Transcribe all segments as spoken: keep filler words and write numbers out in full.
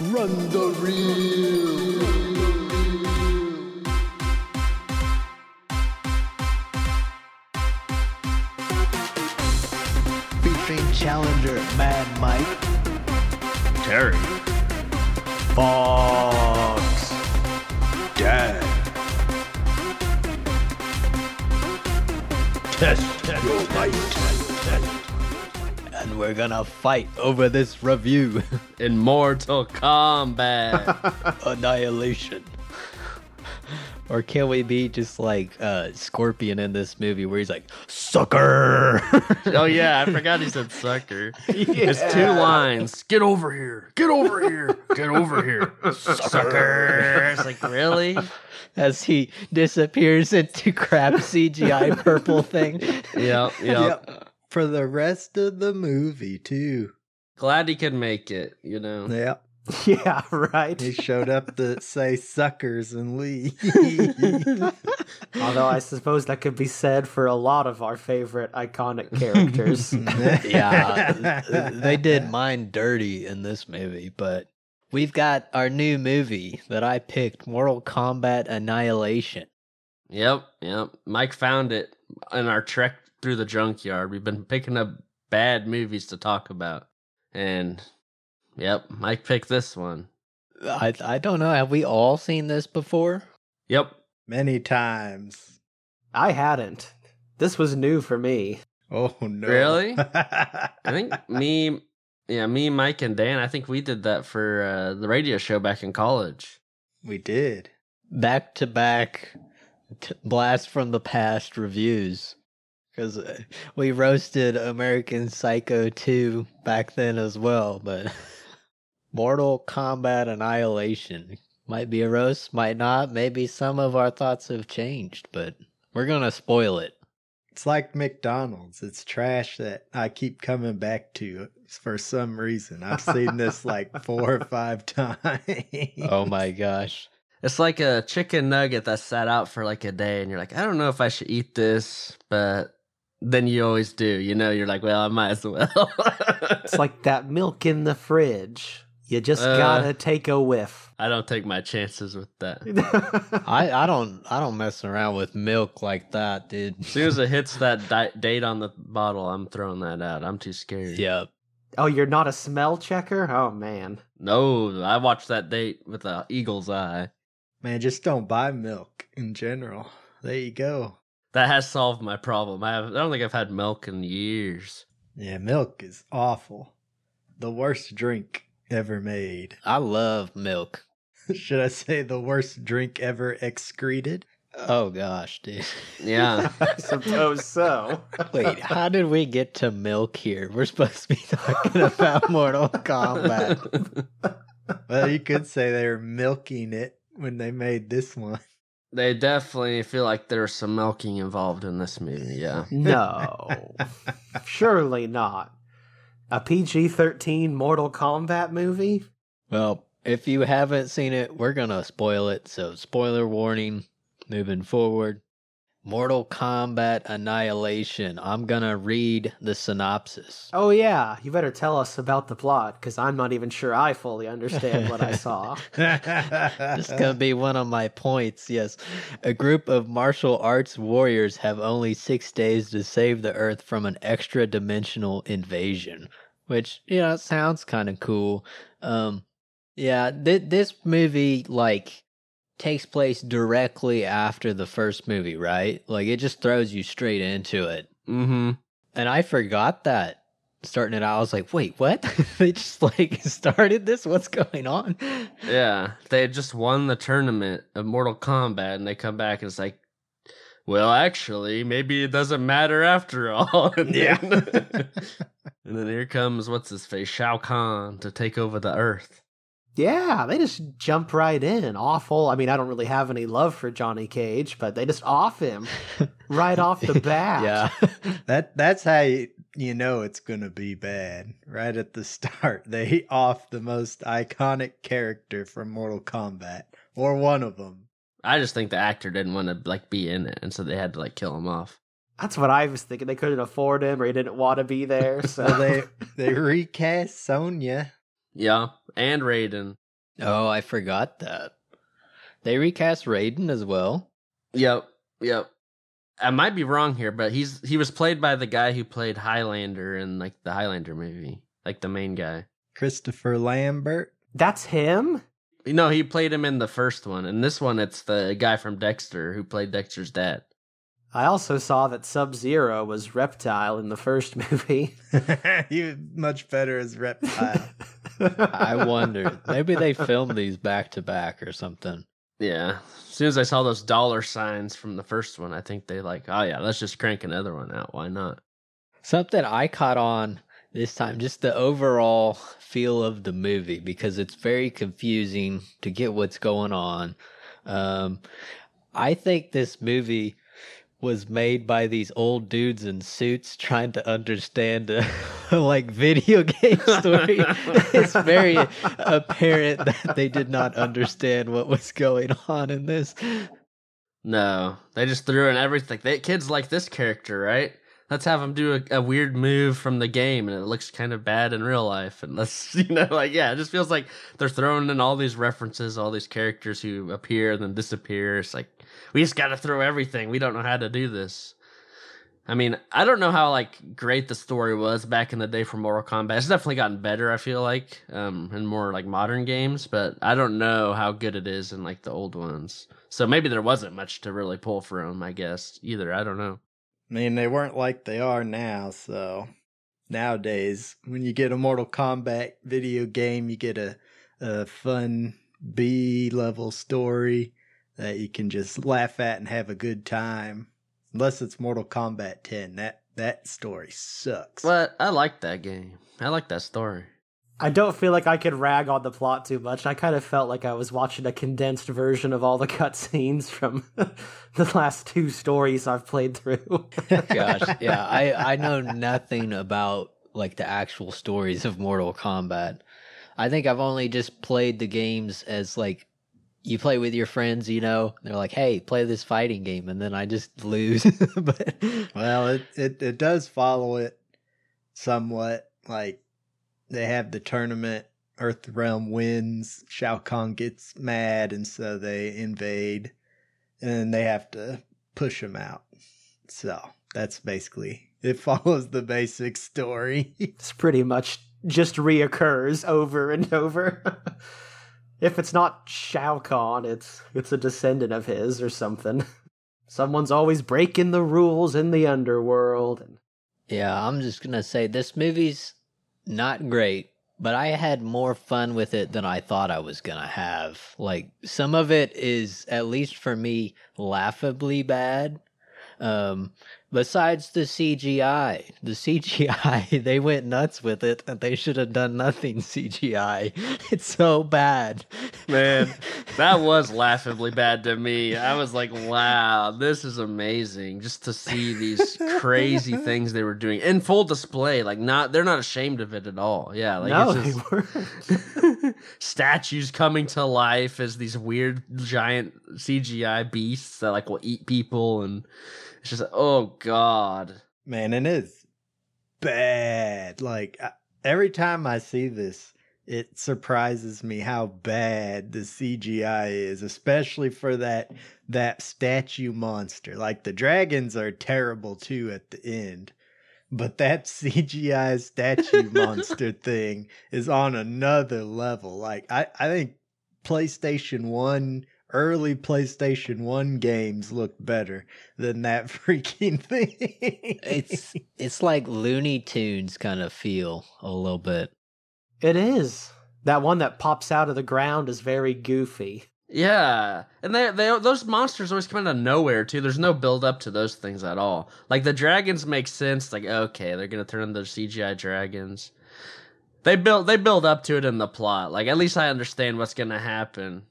Run the reel. Featuring challenger Mad Mike, Terry, Fox, Dad. Test your might. And we're gonna fight over this review in Mortal Kombat Annihilation. Or can we be just like uh, Scorpion in this movie where he's like, sucker! Oh yeah, I forgot he said sucker. Yeah. There's two lines. Get over here! Get over here! Get over here! Sucker! It's like, really? As he disappears into crap C G I purple thing. Yep, yep. yep. For the rest of the movie, too. Glad he could make it, you know. Yeah. Yeah, right. He showed up to say suckers and leave. Although I suppose that could be said for a lot of our favorite iconic characters. Yeah. They did mine dirty in this movie, but we've got our new movie that I picked, Mortal Kombat Annihilation. Yep, yep. Mike found it in our trek through the junkyard. We've been picking up bad movies to talk about, and yep, Mike picked this one. I I don't know. Have we all seen this before? Yep, many times. I hadn't. This was new for me. Oh no! Really? I think me, yeah, me, Mike, and Dan. I think we did that for uh, the radio show back in college. We did back to back blast from the past reviews. Because we roasted American Psycho two back then as well, but Mortal Kombat Annihilation might be a roast, might not. Maybe some of our thoughts have changed, but we're going to spoil it. It's like McDonald's. It's trash that I keep coming back to for some reason. I've seen this like four or five times. Oh my gosh. It's like a chicken nugget that sat out for like a day, and you're like, I don't know if I should eat this, but... Then you always do, you know, you're like, well, I might as well. It's like that milk in the fridge. You just uh, gotta take a whiff. I don't take my chances with that. I, I don't I don't mess around with milk like that, dude. As soon as it hits that di- date on the bottle, I'm throwing that out. I'm too scared. Yep. Oh, you're not a smell checker? Oh, man. No, I watched that date with an eagle's eye. Man, just don't buy milk in general. There you go. That has solved my problem. I, have, I don't think I've had milk in years. Yeah, milk is awful. The worst drink ever made. I love milk. Should I say the worst drink ever excreted? Oh, gosh, dude. Yeah. I suppose so. Wait, how did we get to milk here? We're supposed to be talking about Mortal Kombat. Well, you could say they were milking it when they made this one. They definitely feel like there's some milking involved in this movie, yeah. No. Surely not. A P G thirteen Mortal Kombat movie? Well, if you haven't seen it, we're going to spoil it, so spoiler warning, moving forward. Mortal Kombat Annihilation. I'm going to read the synopsis. Oh, yeah. You better tell us about the plot, because I'm not even sure I fully understand what I saw. This is going to be one of my points, yes. A group of martial arts warriors have only six days to save the Earth from an extra-dimensional invasion, which, you know, sounds kind of cool. Um, yeah, th- this movie, like... takes place directly after the first movie, right? Like, it just throws you straight into it. Mm-hmm. And I forgot that. Starting it out, I was like, wait, what? They just, like, started this? What's going on? Yeah. They had just won the tournament of Mortal Kombat, and they come back, and it's like, well, actually, maybe it doesn't matter after all. And yeah. Then, and then here comes, what's his face, Shao Kahn, to take over the Earth. Yeah, they just jump right in. Awful. I mean, I don't really have any love for Johnny Cage, but they just off him right off the bat. Yeah, that that's how you, you know it's going to be bad. Right at the start, they off the most iconic character from Mortal Kombat, or one of them. I just think the actor didn't want to like be in it, and so they had to like kill him off. That's what I was thinking. They couldn't afford him, or he didn't want to be there. So they they recast Sonya. Yeah, and Raiden. Oh, I forgot that. They recast Raiden as well. Yep, yep. I might be wrong here, but he's he was played by the guy who played Highlander in like the Highlander movie, like the main guy, Christopher Lambert. That's him? No, he played him in the first one. In this one, it's the guy from Dexter who played Dexter's dad. I also saw that Sub-Zero was Reptile in the first movie. He was much better as Reptile. I wondered. Maybe they filmed these back to back or something. Yeah. As soon as I saw those dollar signs from the first one, I think they like, oh yeah, let's just crank another one out. Why not? Something I caught on this time, just the overall feel of the movie, because it's very confusing to get what's going on. Um, I think this movie was made by these old dudes in suits trying to understand a, like, video game story. It's very apparent that they did not understand what was going on in this. No, they just threw in everything. They, kids like this character, right? Let's have them do a, a weird move from the game, and it looks kind of bad in real life. And let's, you know, like, yeah, it just feels like they're throwing in all these references, all these characters who appear and then disappear. It's like, we just got to throw everything. We don't know how to do this. I mean, I don't know how, like, great the story was back in the day for Mortal Kombat. It's definitely gotten better, I feel like, um, in more, like, modern games. But I don't know how good it is in, like, the old ones. So maybe there wasn't much to really pull from, I guess, either. I don't know. I mean, they weren't like they are now, so nowadays, when you get a Mortal Kombat video game, you get a, a fun B-level story that you can just laugh at and have a good time. Unless it's Mortal Kombat ten. That that story sucks. But I like that game. I like that story. I don't feel like I could rag on the plot too much. I kind of felt like I was watching a condensed version of all the cutscenes from the last two stories I've played through. Gosh, yeah. I, I know nothing about, like, the actual stories of Mortal Kombat. I think I've only just played the games as, like, you play with your friends, you know, they're like, hey, play this fighting game, and then I just lose. But well, it, it, it does follow it somewhat, like, they have the tournament, Earthrealm wins, Shao Kahn gets mad, and so they invade, and they have to push him out. So that's basically, it follows the basic story. It's pretty much just reoccurs over and over. If it's not Shao Kahn, it's, it's a descendant of his or something. Someone's always breaking the rules in the underworld. Yeah, I'm just going to say this movie's not great, but I had more fun with it than I thought I was going to have. Like, some of it is, at least for me, laughably bad. Um, besides the C G I. The C G I, they went nuts with it, and they should have done nothing C G I. It's so bad. Man, that was laughably bad to me. I was like, wow, this is amazing. Just to see these crazy things they were doing. In full display. Like, not they're not ashamed of it at all. Yeah, like, no, it's just they weren't. Statues coming to life as these weird giant C G I beasts that, like, will eat people, and it's just, oh, God. Man, it is bad. Like, I, every time I see this, it surprises me how bad the C G I is, especially for that that statue monster. Like, the dragons are terrible, too, at the end. But that C G I statue monster thing is on another level. Like, I, I think PlayStation one... early PlayStation one games look better than that freaking thing. It's it's like Looney Tunes kind of feel a little bit. It is. That one that pops out of the ground is very goofy. Yeah. And they, they those monsters always come out of nowhere, too. There's no build up to those things at all. Like, the dragons make sense. Like, okay, they're going to turn into C G I dragons. They build, they build up to it in the plot. Like, at least I understand what's going to happen.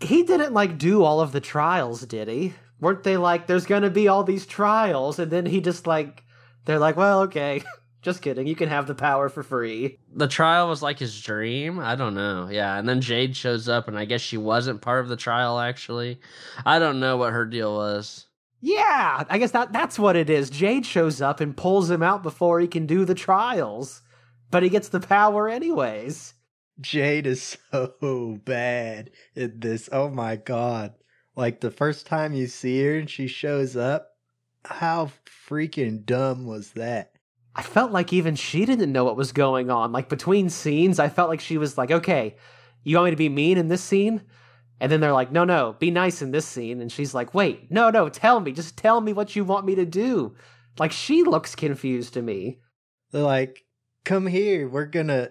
He didn't, like, do all of the trials, did he? Weren't they like, there's going to be all these trials, and then he just, like, they're like, well, okay, just kidding, you can have the power for free. The trial was, like, his dream? I don't know, yeah, and then Jade shows up, and I guess she wasn't part of the trial, actually. I don't know what her deal was. Yeah, I guess that that's what it is. Jade shows up and pulls him out before he can do the trials, but he gets the power anyways. Jade is so bad at this. Oh my god. Like, the first time you see her and she shows up, how freaking dumb was that? I felt like even she didn't know what was going on. Like, between scenes, I felt like she was like, okay, you want me to be mean in this scene? And then they're like, no, no, be nice in this scene. And she's like, wait, no, no, tell me. Just tell me what you want me to do. Like, she looks confused to me. They're like, come here, we're gonna...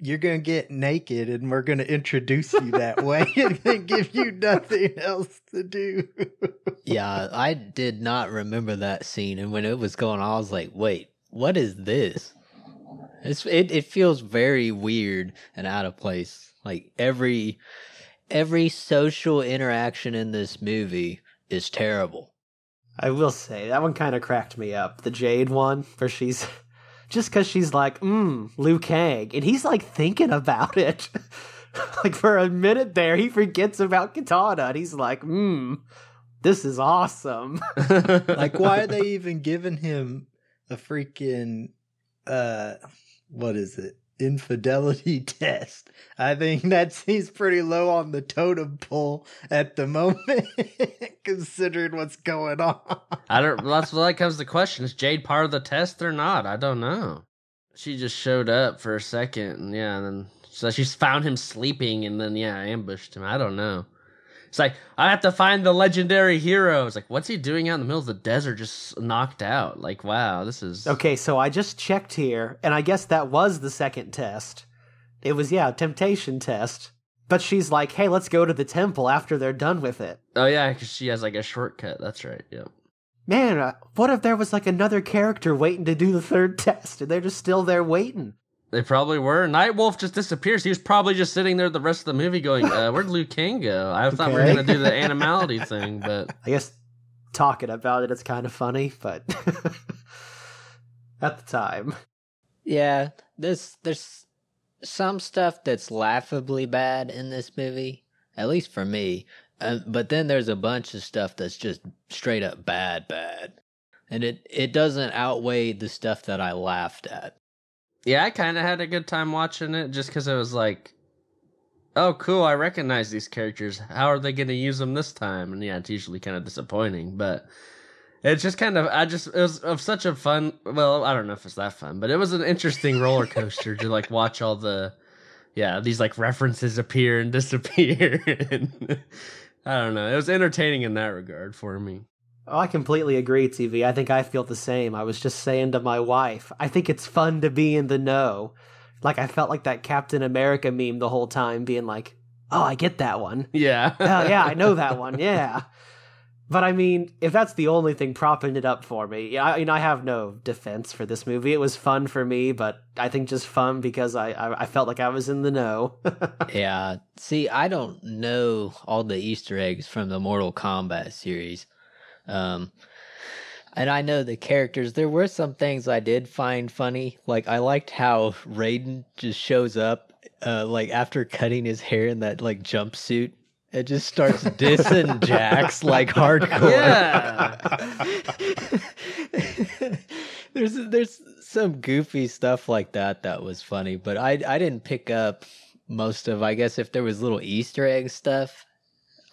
you're going to get naked and we're going to introduce you that way and then give you nothing else to do. Yeah, I did not remember that scene. And when it was going on, I was like, wait, what is this? It's, it, it feels very weird and out of place. Like every, every social interaction in this movie is terrible. I will say that one kind of cracked me up. The Jade one where she's... just because she's like, mmm, Liu Kang. And he's like thinking about it. Like for a minute there, he forgets about Kitana. And he's like, mmm, this is awesome. Like, why are they even giving him a freaking, uh, what is it? Infidelity test. I think that seems pretty low on the totem pole at the moment, considering what's going on. I don't. Well, that's what comes to the question: is Jade part of the test or not? I don't know. She just showed up for a second, and yeah, and then so she found him sleeping, and then yeah, ambushed him. I don't know. It's like, I have to find the legendary hero. It's like, what's he doing out in the middle of the desert just knocked out? Like, wow, this is... Okay, so I just checked here, and I guess that was the second test. It was, yeah, a temptation test. But she's like, hey, let's go to the temple after they're done with it. Oh, yeah, because she has, like, a shortcut. That's right, yep. Man, uh, what if there was, like, another character waiting to do the third test, and they're just still there waiting? They probably were. Nightwolf just disappears. He was probably just sitting there the rest of the movie going, uh, where'd Liu Kang go? I thought okay. we were going to do the animality thing, but... I guess talking about it, it's kind of funny, but at the time. Yeah, this, there's some stuff that's laughably bad in this movie, at least for me. Uh, but then there's a bunch of stuff that's just straight up bad, bad. And it, it doesn't outweigh the stuff that I laughed at. Yeah, I kind of had a good time watching it just because it was like, oh, cool, I recognize these characters. How are they going to use them this time? And yeah, it's usually kind of disappointing, but it's just kind of, I just, it was of such a fun, well, I don't know if it's that fun, but it was an interesting roller coaster to like watch all the, yeah, these like references appear and disappear. And I don't know. It was entertaining in that regard for me. Oh, I completely agree, T V. I think I felt the same. I was just saying to my wife, I think it's fun to be in the know. Like, I felt like that Captain America meme the whole time, being like, oh, I get that one. Yeah. Oh, yeah, I know that one, yeah. But, I mean, if that's the only thing propping it up for me, I, you know, I have no defense for this movie. It was fun for me, but I think just fun because I, I, I felt like I was in the know. Yeah. See, I don't know all the Easter eggs from the Mortal Kombat series. Um, and I know the characters. There were some things I did find funny. Like, I liked how Raiden just shows up, uh, like after cutting his hair in that like jumpsuit, it just starts dissing Jax like hardcore. Yeah. there's there's some goofy stuff like that that was funny, but I I didn't pick up most of. I guess if there was little Easter egg stuff.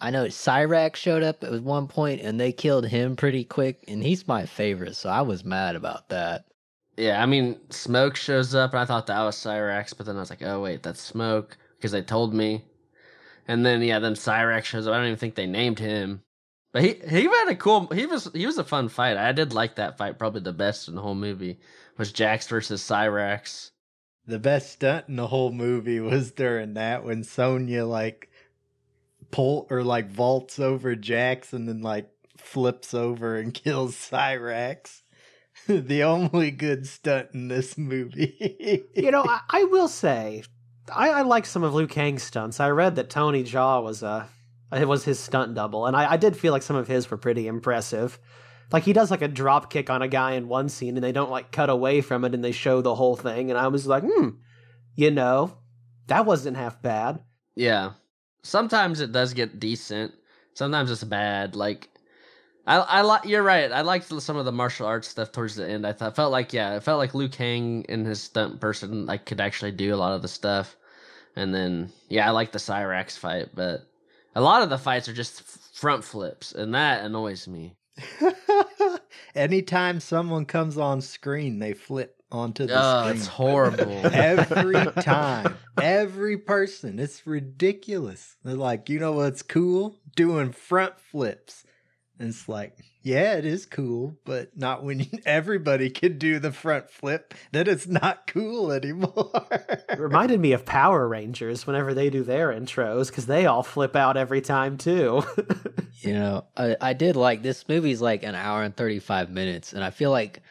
I know Cyrax showed up at one point, and they killed him pretty quick, and he's my favorite, so I was mad about that. Yeah, I mean, Smoke shows up, and I thought that was Cyrax, but then I was like, oh, wait, that's Smoke, because they told me. And then, yeah, then Cyrax shows up. I don't even think they named him. But he, he had a cool... He was he was a fun fight. I did like that fight, probably the best in the whole movie, was Jax versus Cyrax. The best stunt in the whole movie was during that, when Sonya, like... pull or like vaults over Jax and then like flips over and kills Cyrax. The only good stunt in this movie. You know, I, I will say I, I like some of Liu Kang's stunts. I read that Tony Jaa was a it was his stunt double, and I, I did feel like some of his were pretty impressive. Like he does like a drop kick on a guy in one scene, and they don't like cut away from it, and they show the whole thing. And I was like, hmm, you know, that wasn't half bad. Yeah. Sometimes it does get decent. Sometimes it's bad. Like, I, I like. You're right. I liked some of the martial arts stuff towards the end. I thought felt like yeah, it felt like Liu Kang and his stunt person like could actually do a lot of the stuff. And then, yeah, I like the Cyrax fight, but a lot of the fights are just front flips, and that annoys me. Anytime someone comes on screen, they flip onto the oh, screen. It's horrible. Every time. Every person. It's ridiculous. They're like, you know what's cool? Doing front flips. And it's like, yeah, it is cool, but not when you, everybody can do the front flip. Then it's not cool anymore. It reminded me of Power Rangers whenever they do their intros, because they all flip out every time too. You know, I, I did like this movie's like an hour and thirty-five minutes, and I feel like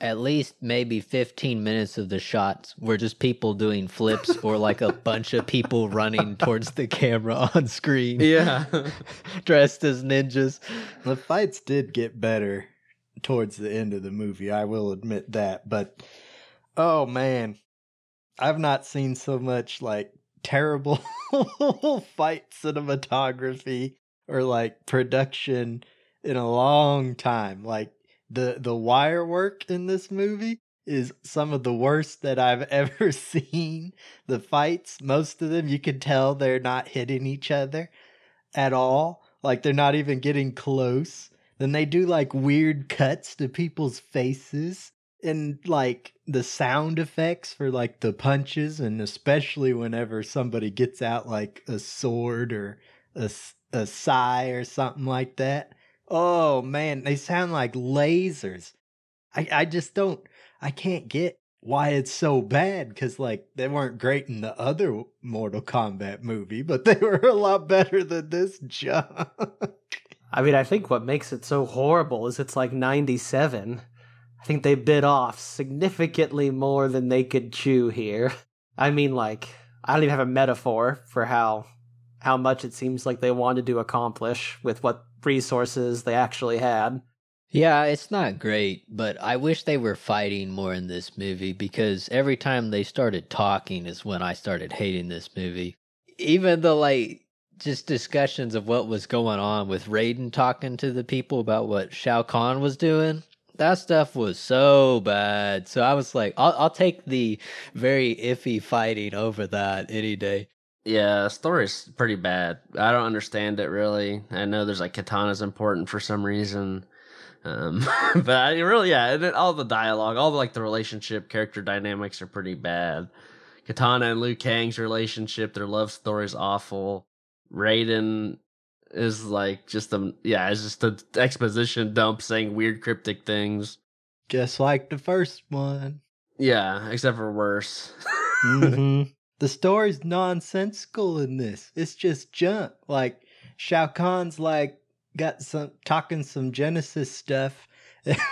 at least maybe fifteen minutes of the shots were just people doing flips or like a bunch of people running towards the camera on screen. Yeah. Dressed as ninjas. The fights did get better towards the end of the movie. I will admit that. But, oh man, I've not seen so much like terrible fight cinematography or like production in a long time. Like, The the wire work in this movie is some of the worst that I've ever seen. The fights, most of them, you can tell they're not hitting each other at all. Like, they're not even getting close. Then they do, like, weird cuts to people's faces. And, like, the sound effects for, like, the punches. And especially whenever somebody gets out, like, a sword or a, a sai or something like that. Oh, man, they sound like lasers. I, I just don't, I can't get why it's so bad, because, like, they weren't great in the other Mortal Kombat movie, but they were a lot better than this junk. I mean, I think what makes it so horrible is it's like ninety-seven. I think they bit off significantly more than they could chew here. I mean, like, I don't even have a metaphor for how how much it seems like they wanted to accomplish with what resources they actually had. Yeah, it's not great, but I wish they were fighting more in this movie, because every time they started talking is when I started hating this movie. Even the, like, just discussions of what was going on with Raiden talking to the people about what Shao Kahn was doing, that stuff was so bad. So I was like, I'll, I'll take the very iffy fighting over that any day. Yeah, the story's pretty bad. I don't understand it, really. I know there's, like, Kitana's important for some reason. Um, but I really, yeah, and all the dialogue, all, the, like, the relationship, character dynamics are pretty bad. Kitana and Liu Kang's relationship, their love story's awful. Raiden is, like, just a, yeah, it's just an exposition dump saying weird cryptic things. Just like the first one. Yeah, except for worse. Mm-hmm. The story's nonsensical in this. It's just junk. Like, Shao Kahn's, like, got some, talking some Genesis stuff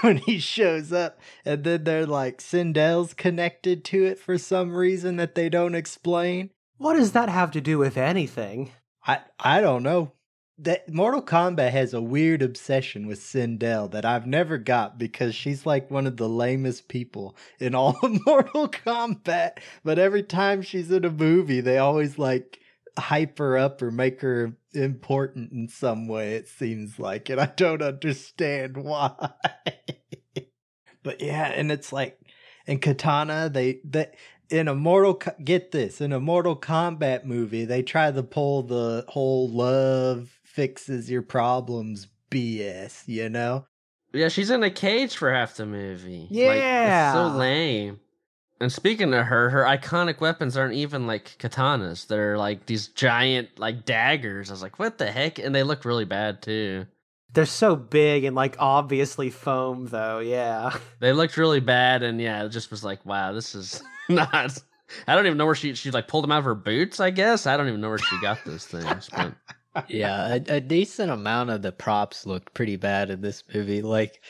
when he shows up. And then they're like, Sindel's connected to it for some reason that they don't explain. What does that have to do with anything? I, I don't know. That Mortal Kombat has a weird obsession with Sindel that I've never got, because she's like one of the lamest people in all of Mortal Kombat. But every time she's in a movie, they always like hype her up or make her important in some way, it seems like. And I don't understand why. But yeah, and it's like, and Kitana, they... they In a Mortal, get this, in a Mortal Kombat movie, they try to pull the whole love fixes your problems B S, you know? Yeah, she's in a cage for half the movie. Yeah! Like, it's so lame. And speaking of her, her iconic weapons aren't even, like, katanas. They're, like, these giant, like, daggers. I was like, what the heck? And they look really bad, too. They're so big and, like, obviously foam, though, yeah. They looked really bad, and, yeah, it just was like, wow, this is not... I don't even know where she... She, like, pulled them out of her boots, I guess? I don't even know where she got those things, but... Yeah, a, a decent amount of the props looked pretty bad in this movie. Like,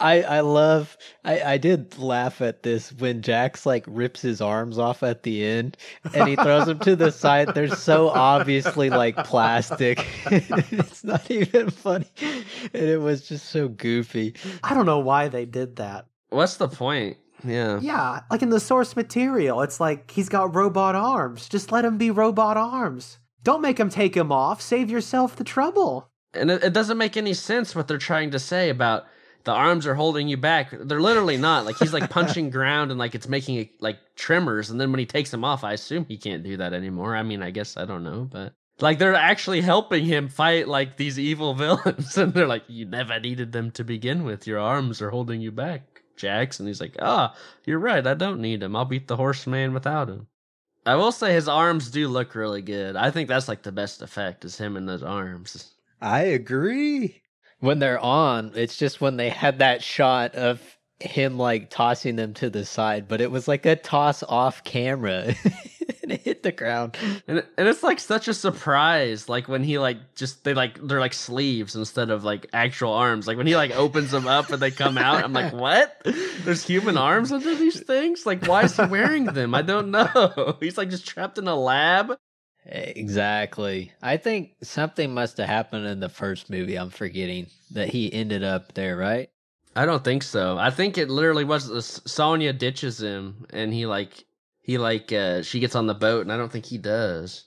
I I love... I, I did laugh at this when Jax, like, rips his arms off at the end, and he throws them to the side. They're so obviously, like, plastic. It's not even funny. And it was just so goofy. I don't know why they did that. What's the point? Yeah. Yeah, like in the source material, it's like, he's got robot arms. Just let him be robot arms. Don't make him take him off. Save yourself the trouble. And it, it doesn't make any sense what they're trying to say about... the arms are holding you back. They're literally not. Like, he's like punching ground and like it's making it like tremors. And then when he takes them off, I assume he can't do that anymore. I mean, I guess I don't know, but like they're actually helping him fight like these evil villains. And they're like, you never needed them to begin with. Your arms are holding you back, Jax. And he's like, ah, oh, you're right. I don't need him. I'll beat the horseman without him. I will say his arms do look really good. I think that's like the best effect is him and those arms. I agree. When they're on, it's just when they had that shot of him like tossing them to the side, but it was like a toss off camera and it hit the ground. And, and it's like such a surprise, like when he like just they like they're like sleeves instead of like actual arms. Like when he like opens them up and they come out, I'm like, what? There's human arms under these things? Like, why is he wearing them? I don't know. He's like just trapped in a lab. Exactly. I think something must have happened in the first movie. I'm forgetting that he ended up there, right? I don't think so. I think it literally was the Sonya ditches him, and he like he like uh, she gets on the boat, and I don't think he does.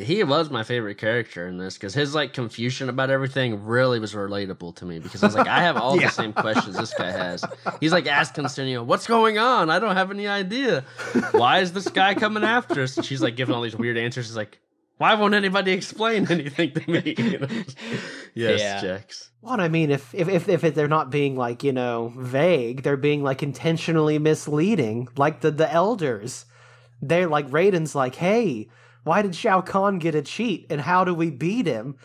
He was my favorite character in this because his like confusion about everything really was relatable to me because I was like, I have all yeah. the same questions this guy has. He's like asking Sonya, what's going on? I don't have any idea. Why is this guy coming after us? And she's like giving all these weird answers. She's like, why won't anybody explain anything to me? You know? Yes, yeah. Jax. Well, I mean, if, if if if they're not being like, you know, vague, they're being like intentionally misleading, like the, the elders. They're like, Raiden's like, hey, why did Shao Kahn get a cheat and how do we beat him?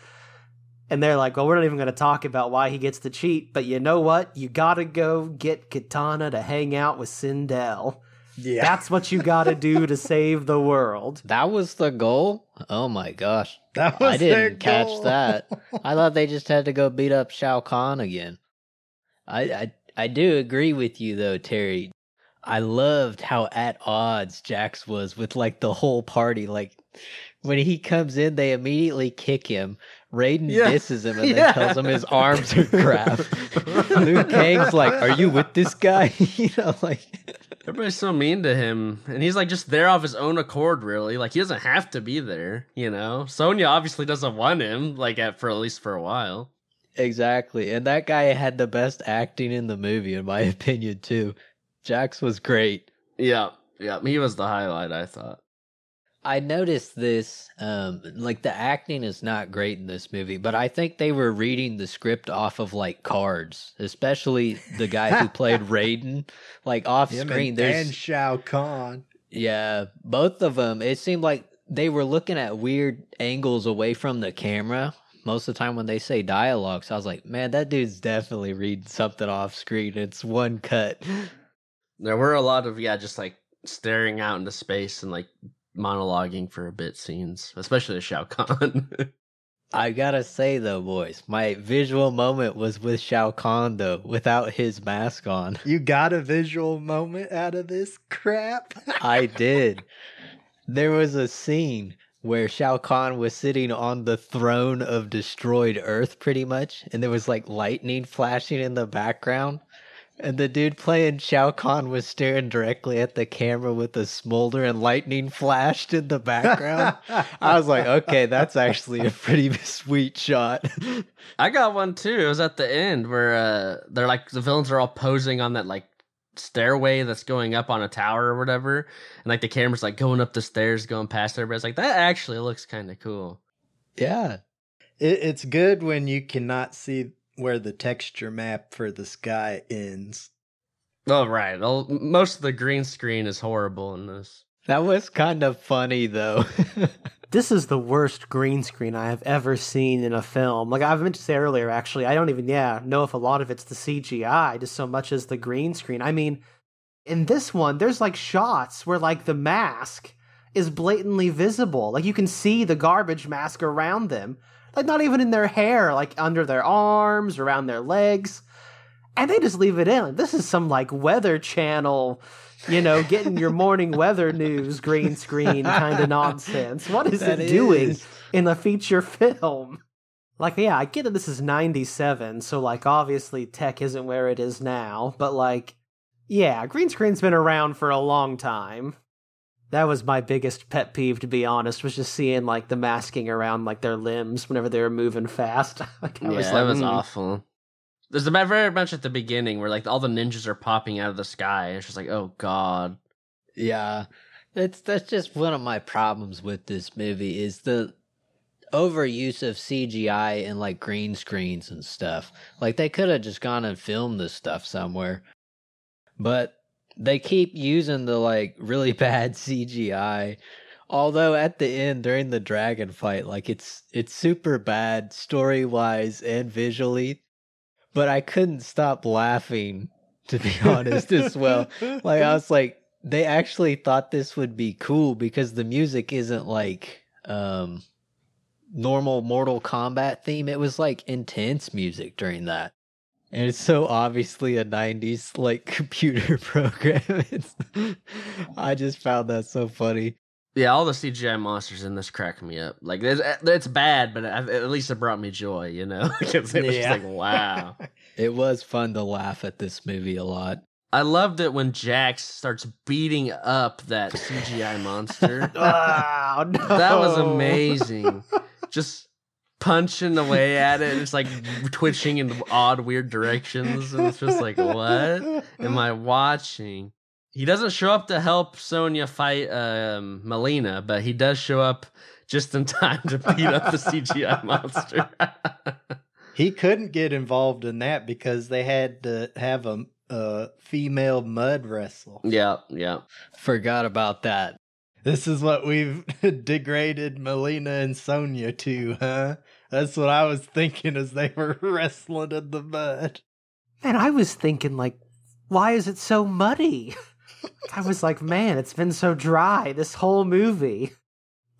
And they're like, well, we're not even going to talk about why he gets the cheat, but you know what? You got to go get Kitana to hang out with Sindel. Yeah. That's what you got to do to save the world. That was the goal? Oh my gosh. That was I didn't catch that. I thought they just had to go beat up Shao Kahn again. I, I, I do agree with you though, Terry. I loved how at odds Jax was with like the whole party. Like when he comes in, they immediately kick him. Raiden yeah. disses him and yeah. then tells him his arms are crap. Liu Kang's like, are you with this guy? You know, like everybody's so mean to him. And he's like just there off his own accord, really. Like he doesn't have to be there, you know? Sonya obviously doesn't want him, like at for at least for a while. Exactly. And that guy had the best acting in the movie, in my opinion, too. Jax was great. Yeah, yeah, he was the highlight, I thought. I noticed this, um, like, the acting is not great in this movie, but I think they were reading the script off of, like, cards, especially the guy who played Raiden, like, off-screen. There's and Shao Kahn. Yeah, both of them. It seemed like they were looking at weird angles away from the camera most of the time when they say dialogue, so I was like, man, that dude's definitely reading something off-screen. It's one cut. There were a lot of, yeah, just like staring out into space and like monologuing for a bit scenes, especially Shao Kahn. I gotta say though, boys, my visual moment was with Shao Kahn though, without his mask on. You got a visual moment out of this crap? I did. There was a scene where Shao Kahn was sitting on the throne of destroyed Earth pretty much, and there was like lightning flashing in the background. And the dude playing Shao Kahn was staring directly at the camera with a smolder and lightning flashed in the background. I was like, okay, that's actually a pretty sweet shot. I got one too. It was at the end where uh, they're like, the villains are all posing on that like stairway that's going up on a tower or whatever. And like the camera's like going up the stairs, going past everybody. It's like, that actually looks kind of cool. Yeah. It, it's good when you cannot see where the texture map for the sky ends. Oh, right. Most of the green screen is horrible in this. That was kind of funny, though. This is the worst green screen I have ever seen in a film. Like, I meant to say earlier, actually, I don't even, yeah, know if a lot of it's the C G I, just so much as the green screen. I mean, in this one, there's, like, shots where, like, the mask is blatantly visible. Like, you can see the garbage mask around them. Like, not even in their hair, like, under their arms, around their legs. And they just leave it in. This is some, like, Weather Channel, you know, getting your morning weather news green screen kind of nonsense. What is that it is. doing in a feature film? Like, yeah, I get that this is ninety-seven, so, like, obviously tech isn't where it is now. But, like, yeah, green screen's been around for a long time. That was my biggest pet peeve, to be honest, was just seeing, like, the masking around, like, their limbs whenever they were moving fast. Like, I yeah, was like, that was mm. awful. There's very much at the beginning where like all the ninjas are popping out of the sky. It's just like, oh god. Yeah, that's that's just one of my problems with this movie is the overuse of C G I and like green screens and stuff. Like they could have just gone and filmed this stuff somewhere, but they keep using the like really bad C G I. Although at the end during the dragon fight, like it's it's super bad story wise and visually. But I couldn't stop laughing, to be honest, as well. Like, I was like, they actually thought this would be cool because the music isn't like um, normal Mortal Kombat theme. It was like intense music during that. And it's so obviously a nineties like computer program. I just found that so funny. Yeah, all the C G I monsters in this crack me up. Like, it's, it's bad, but at least it brought me joy, you know? Because it was yeah. just like, wow. It was fun to laugh at this movie a lot. I loved it when Jax starts beating up that C G I monster. Wow, no. That was amazing. Just punching away at it, and it's like twitching in odd, weird directions. And it's just like, what am I watching? He doesn't show up to help Sonya fight um, Mileena, but he does show up just in time to beat up the C G I monster. He couldn't get involved in that because they had to have a, a female mud wrestle. Yeah, yeah. Forgot about that. This is what we've degraded Mileena and Sonya to, huh? That's what I was thinking as they were wrestling in the mud. And I was thinking, like, why is it so muddy? I was like, man, it's been so dry this whole movie.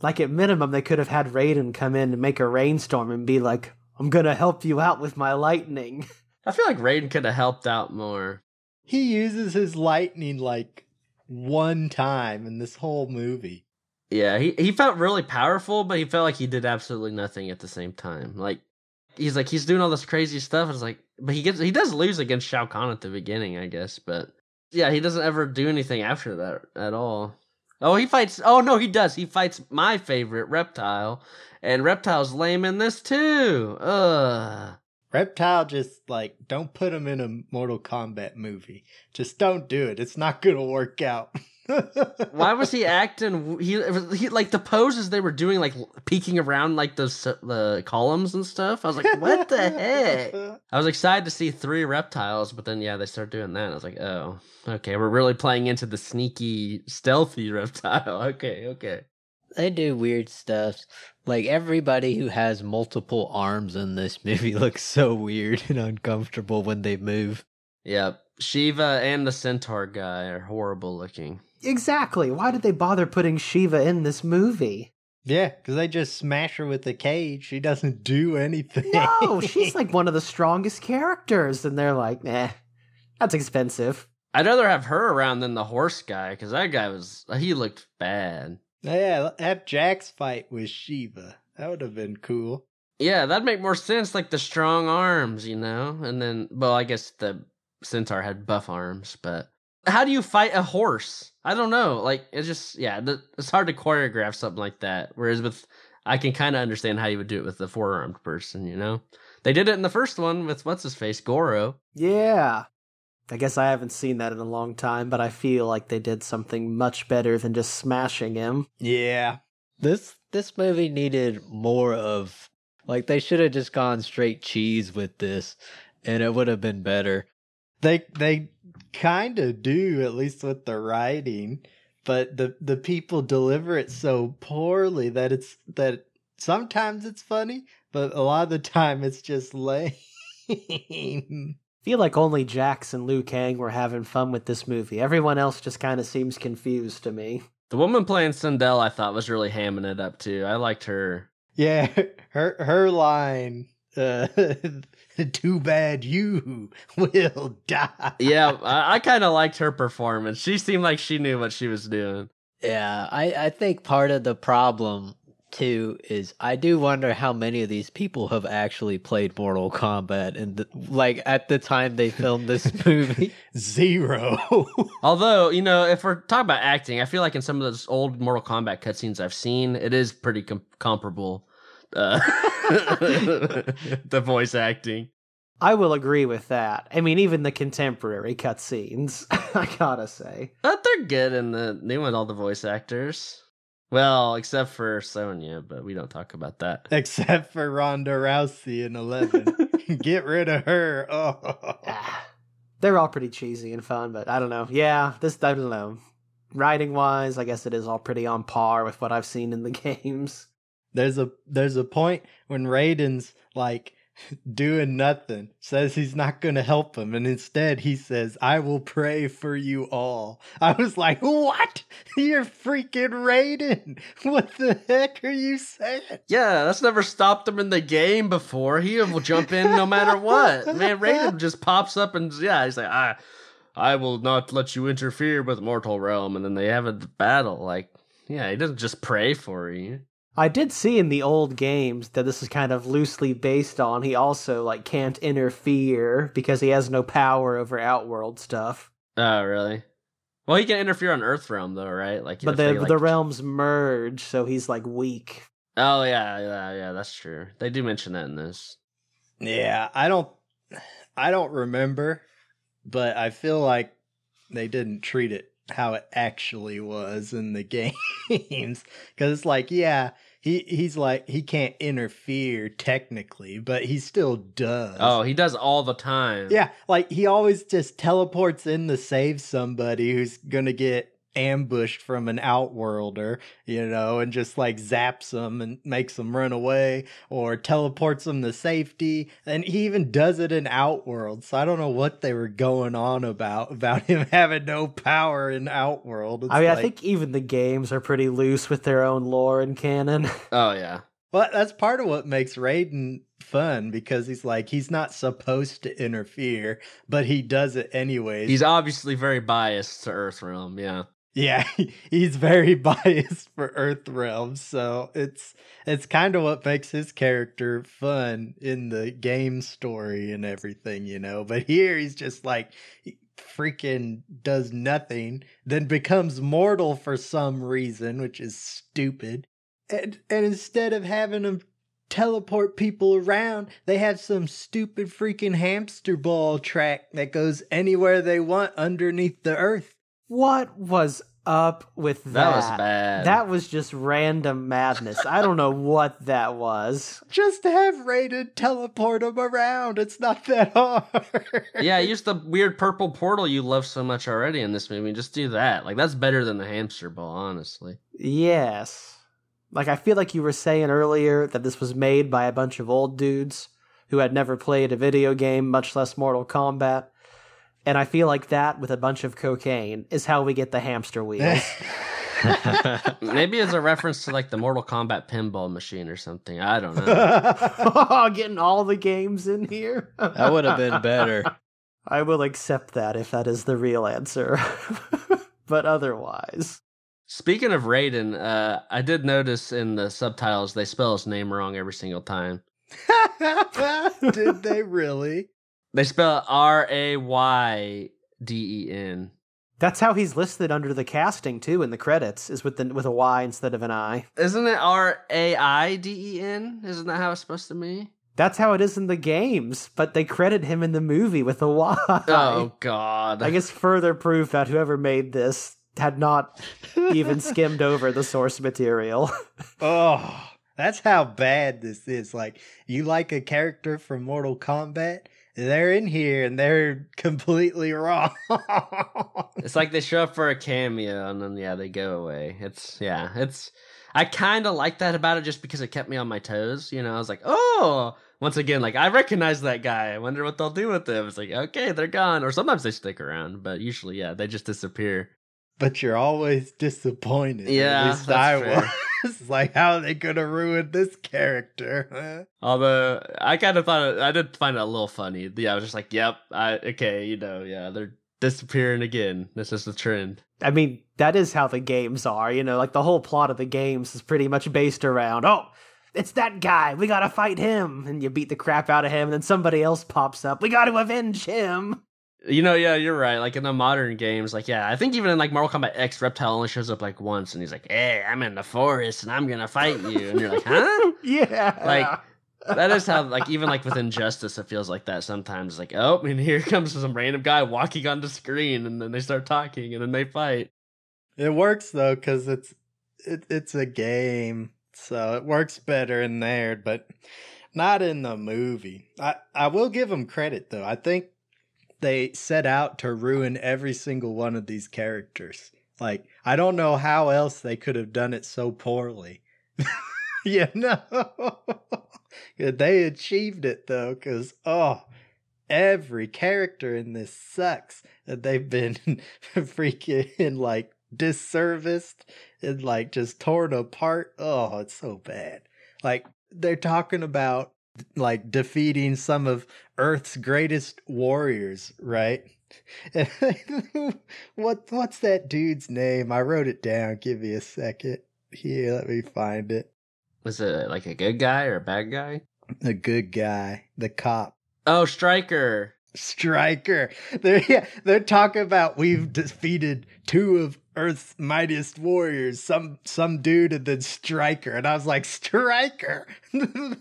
Like, at minimum, they could have had Raiden come in and make a rainstorm and be like, I'm going to help you out with my lightning. I feel like Raiden could have helped out more. He uses his lightning, like, one time in this whole movie. Yeah, he, he felt really powerful, but he felt like he did absolutely nothing at the same time. Like, he's like, he's doing all this crazy stuff. It's like, but he gets, he does lose against Shao Kahn at the beginning, I guess, but... Yeah, he doesn't ever do anything after that at all. Oh, he fights... Oh, no, he does. He fights my favorite, Reptile. And Reptile's lame in this, too. Ugh. Reptile just, like, don't put him in a Mortal Kombat movie. Just don't do it. It's not going to work out. Why was he acting... He, he like, the poses they were doing, like, peeking around, like, those the columns and stuff. I was like, what the heck? I was excited to see three reptiles, but then, yeah, they start doing that. I was like, oh, okay, we're really playing into the sneaky, stealthy reptile. Okay, okay. They do weird stuff. Like, everybody who has multiple arms in this movie looks so weird and uncomfortable when they move. Yep. Shiva and the centaur guy are horrible looking. Exactly. Why did they bother putting Shiva in this movie? Yeah, because they just smash her with the cage. She doesn't do anything. No, she's like one of the strongest characters. And they're like, eh, that's expensive. I'd rather have her around than the horse guy, because that guy was, he looked bad. Yeah, have Jax fight with Shiva. That would have been cool. Yeah, that'd make more sense, like the strong arms, you know? And then, well, I guess the centaur had buff arms, but how do you fight a horse? I don't know. Like, it's just, yeah, th- it's hard to choreograph something like that. Whereas with, I can kind of understand how you would do it with the four-armed person, you know? They did it in the first one with what's-his-face, Goro. Yeah. I guess I haven't seen that in a long time, but I feel like they did something much better than just smashing him. Yeah. This, this movie needed more of, like, they should have just gone straight cheese with this, and it would have been better. They they kind of do, at least with the writing, but the, the people deliver it so poorly that it's that sometimes it's funny, but a lot of the time it's just lame. I feel like only Jax and Liu Kang were having fun with this movie. Everyone else just kind of seems confused to me. The woman playing Sindel, I thought, was really hamming it up too. I liked her. Yeah, her her line. Uh, too bad you will die. Yeah, I, I kind of liked her performance. She seemed like she knew what she was doing. Yeah, I, I think part of the problem, too, is I do wonder how many of these people have actually played Mortal Kombat, and the, like, at the time they filmed this movie. Zero. Although, you know, if we're talking about acting, I feel like in some of those old Mortal Kombat cutscenes I've seen, it is pretty com- comparable. Uh, the voice acting. I will agree with that. I mean, even the contemporary cutscenes, I gotta say. But they're good, and the, they want all the voice actors. Well, except for Sonya, but we don't talk about that. Except for Ronda Rousey in eleven. Get rid of her. Oh. Ah, they're all pretty cheesy and fun, but I don't know. Yeah, this, I don't know. Writing-wise, I guess it is all pretty on par with what I've seen in the games. There's a there's a point when Raiden's, like, doing nothing, says he's not going to help him, and instead he says, I will pray for you all. I was like, what? You're freaking Raiden! What the heck are you saying? Yeah, that's never stopped him in the game before. He will jump in no matter what. Man, Raiden just pops up and, yeah, he's like, I, I will not let you interfere with Mortal Realm, and then they have a battle. Like, yeah, he doesn't just pray for you. I did see in the old games that this is kind of loosely based on. He also, like, can't interfere because he has no power over Outworld stuff. Oh, really? Well, he can interfere on Earthrealm, though, right? Like, But the, they, like... the realms merge, so he's, like, weak. Oh, yeah, yeah, yeah, that's true. They do mention that in this. Yeah, I don't, I don't remember, but I feel like they didn't treat it how it actually was in the games, because it's like, yeah, he he's like, he can't interfere technically, but he still does. Oh, he does all the time. Yeah, like, he always just teleports in to save somebody who's gonna get ambushed from an outworlder, you know, and just, like, zaps them and makes them run away, or teleports them to safety. And he even does it in Outworld, so I don't know what they were going on about about him having no power in Outworld. It's I mean, like, I think even the games are pretty loose with their own lore and canon. Oh yeah. Well, that's part of what makes Raiden fun, because he's like, he's not supposed to interfere, but he does it anyways. He's obviously very biased to Earthrealm, yeah. Yeah, he's very biased for Earthrealm, so it's it's kind of what makes his character fun in the game story and everything, you know. But here he's just like, he freaking does nothing, then becomes mortal for some reason, which is stupid. And, and instead of having him teleport people around, they have some stupid freaking hamster ball track that goes anywhere they want underneath the earth. What was up with that? That was bad. That was just random madness. I don't know what that was. Just have Raiden teleport him around. It's not that hard. Yeah, use the weird purple portal you love so much already in this movie. Just do that. Like, that's better than the hamster ball, honestly. Yes. Like, I feel like you were saying earlier that this was made by a bunch of old dudes who had never played a video game, much less Mortal Kombat. And I feel like that, with a bunch of cocaine, is how we get the hamster wheels. Maybe it's a reference to, like, the Mortal Kombat pinball machine or something. I don't know. Getting all the games in here? That would have been better. I will accept that if that is the real answer. But otherwise... Speaking of Raiden, uh, I did notice in the subtitles they spell his name wrong every single time. Did they really? They spell R A Y D E N. That's how he's listed under the casting, too, in the credits, is with the, with a Y instead of an I. Isn't it R A I D E N? Isn't that how it's supposed to be? That's how it is in the games, but they credit him in the movie with a Y. Oh, God. I guess further proof that whoever made this had not even skimmed over the source material. Oh, that's how bad this is. Like, you like a character from Mortal Kombat, they're in here and they're completely wrong. It's like they show up for a cameo and then, yeah, they go away. It's, yeah, it's, I kind of like that about it just because it kept me on my toes. You know, I was like, oh, once again, like, I recognize that guy. I wonder what they'll do with them. It's like, okay, they're gone. Or sometimes they stick around, but usually, yeah, they just disappear. But you're always disappointed. Yeah, at least I was. It's like, how are they going to ruin this character? Although, I kind of thought, it, I did find it a little funny. Yeah, I was just like, yep, I okay, you know, yeah, they're disappearing again. This is the trend. I mean, that is how the games are, you know, like the whole plot of the games is pretty much based around, oh, it's that guy, we got to fight him. And you beat the crap out of him, and then somebody else pops up, we got to avenge him. You know, yeah, you're right. Like, in the modern games, like, yeah, I think even in, like, Mortal Kombat X, Reptile only shows up, like, once, and he's like, hey, I'm in the forest, and I'm gonna fight you. And you're like, huh? Yeah. Like, That is how, like, even like with Injustice, it feels like that sometimes. Like, oh, and here comes some random guy walking on the screen, and then they start talking, and then they fight. It works though, because it's it, it's a game, so it works better in there, but not in the movie. I I will give them credit though. I think they set out to ruin every single one of these characters. Like, I don't know how else they could have done it so poorly. You know? They achieved it, though, because, oh, every character in this sucks. They've been freaking, like, disserviced and, like, just torn apart. Oh, it's so bad. Like, they're talking about, like, defeating some of Earth's greatest warriors, right? what what's that dude's name? I wrote it down. Give me a second. Here, let me find it. Was it like a good guy or a bad guy? A good guy. The cop. Oh, Striker. Striker. They're, yeah, they're talking about we've defeated two of Earth's mightiest warriors. Some some dude and then Striker. And I was like, Striker?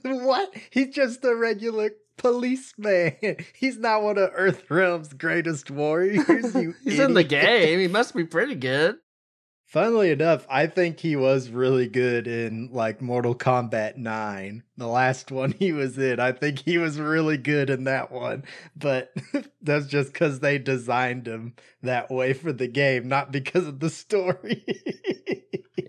What? He's just a regular policeman. He's not one of Earthrealm's greatest warriors. You He's idiot. In the game. He must be pretty good. Funnily enough, I think he was really good in, like, Mortal Kombat nine. The last one he was in, I think he was really good in that one. But that's just because they designed him that way for the game, not because of the story.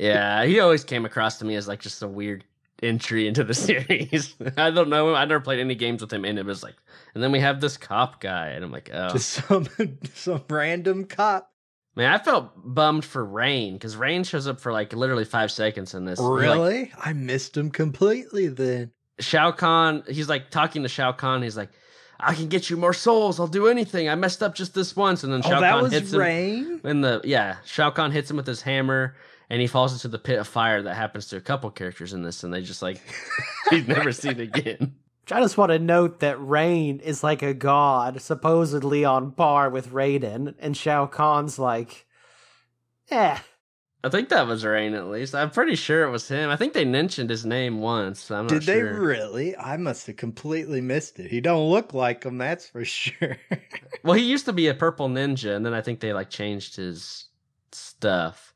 Yeah, he always came across to me as, like, just a weird entry into the series. I don't know him. I never played any games with him in it. It was like, and then we have this cop guy, and I'm like, oh. Just some, some random cop. Man, I felt bummed for Rain, because Rain shows up for, like, literally five seconds in this. Really? Like, I missed him completely then. Shao Kahn, he's, like, talking to Shao Kahn. He's like, I can get you more souls. I'll do anything. I messed up just this once. And then oh, Shao Kahn hits him. Oh, that was Rain? In the, yeah, Shao Kahn hits him with his hammer, and he falls into the pit of fire that happens to a couple characters in this, and they just, like, he's never seen again. I just want to note that Rain is like a god, supposedly on par with Raiden, and Shao Kahn's like, eh. I think that was Rain, at least. I'm pretty sure it was him. I think they mentioned his name once. So I'm not Did sure. they really? I must have completely missed it. He don't look like him, that's for sure. Well, he used to be a purple ninja, and then I think they, like, changed his stuff.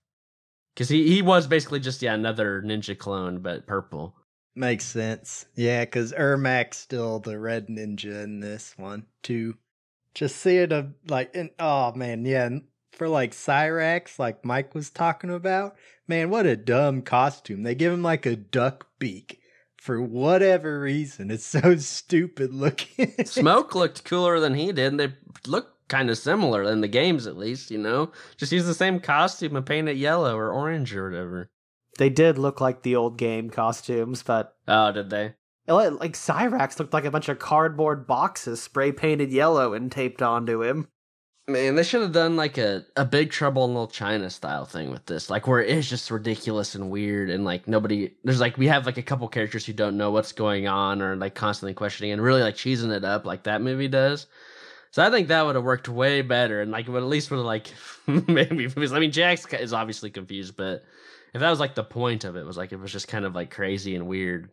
Because he, he was basically just, yeah, another ninja clone, but purple. Makes sense. Yeah, because Ermac's still the red ninja in this one, too. Just seeing a, like, and, oh, man, yeah, and for, like, Cyrax, like Mike was talking about, man, what a dumb costume. They give him, like, a duck beak for whatever reason. It's so stupid looking. Smoke looked cooler than he did, and they looked kind of similar in the games, at least, you know? Just use the same costume and paint it yellow or orange or whatever. They did look like the old game costumes, but... Oh, did they? It, like, Cyrax looked like a bunch of cardboard boxes spray-painted yellow and taped onto him. Man, they should have done, like, a, a Big Trouble in Little China style thing with this. Like, where it is just ridiculous and weird, and, like, nobody... There's, like, we have, like, a couple characters who don't know what's going on or, like, constantly questioning and really, like, cheesing it up like that movie does. So I think that would have worked way better, and, like, it would at least would have, like... maybe... I mean, Jax is obviously confused, but... If that was, like, the point of it, was, like, it was just kind of, like, crazy and weird.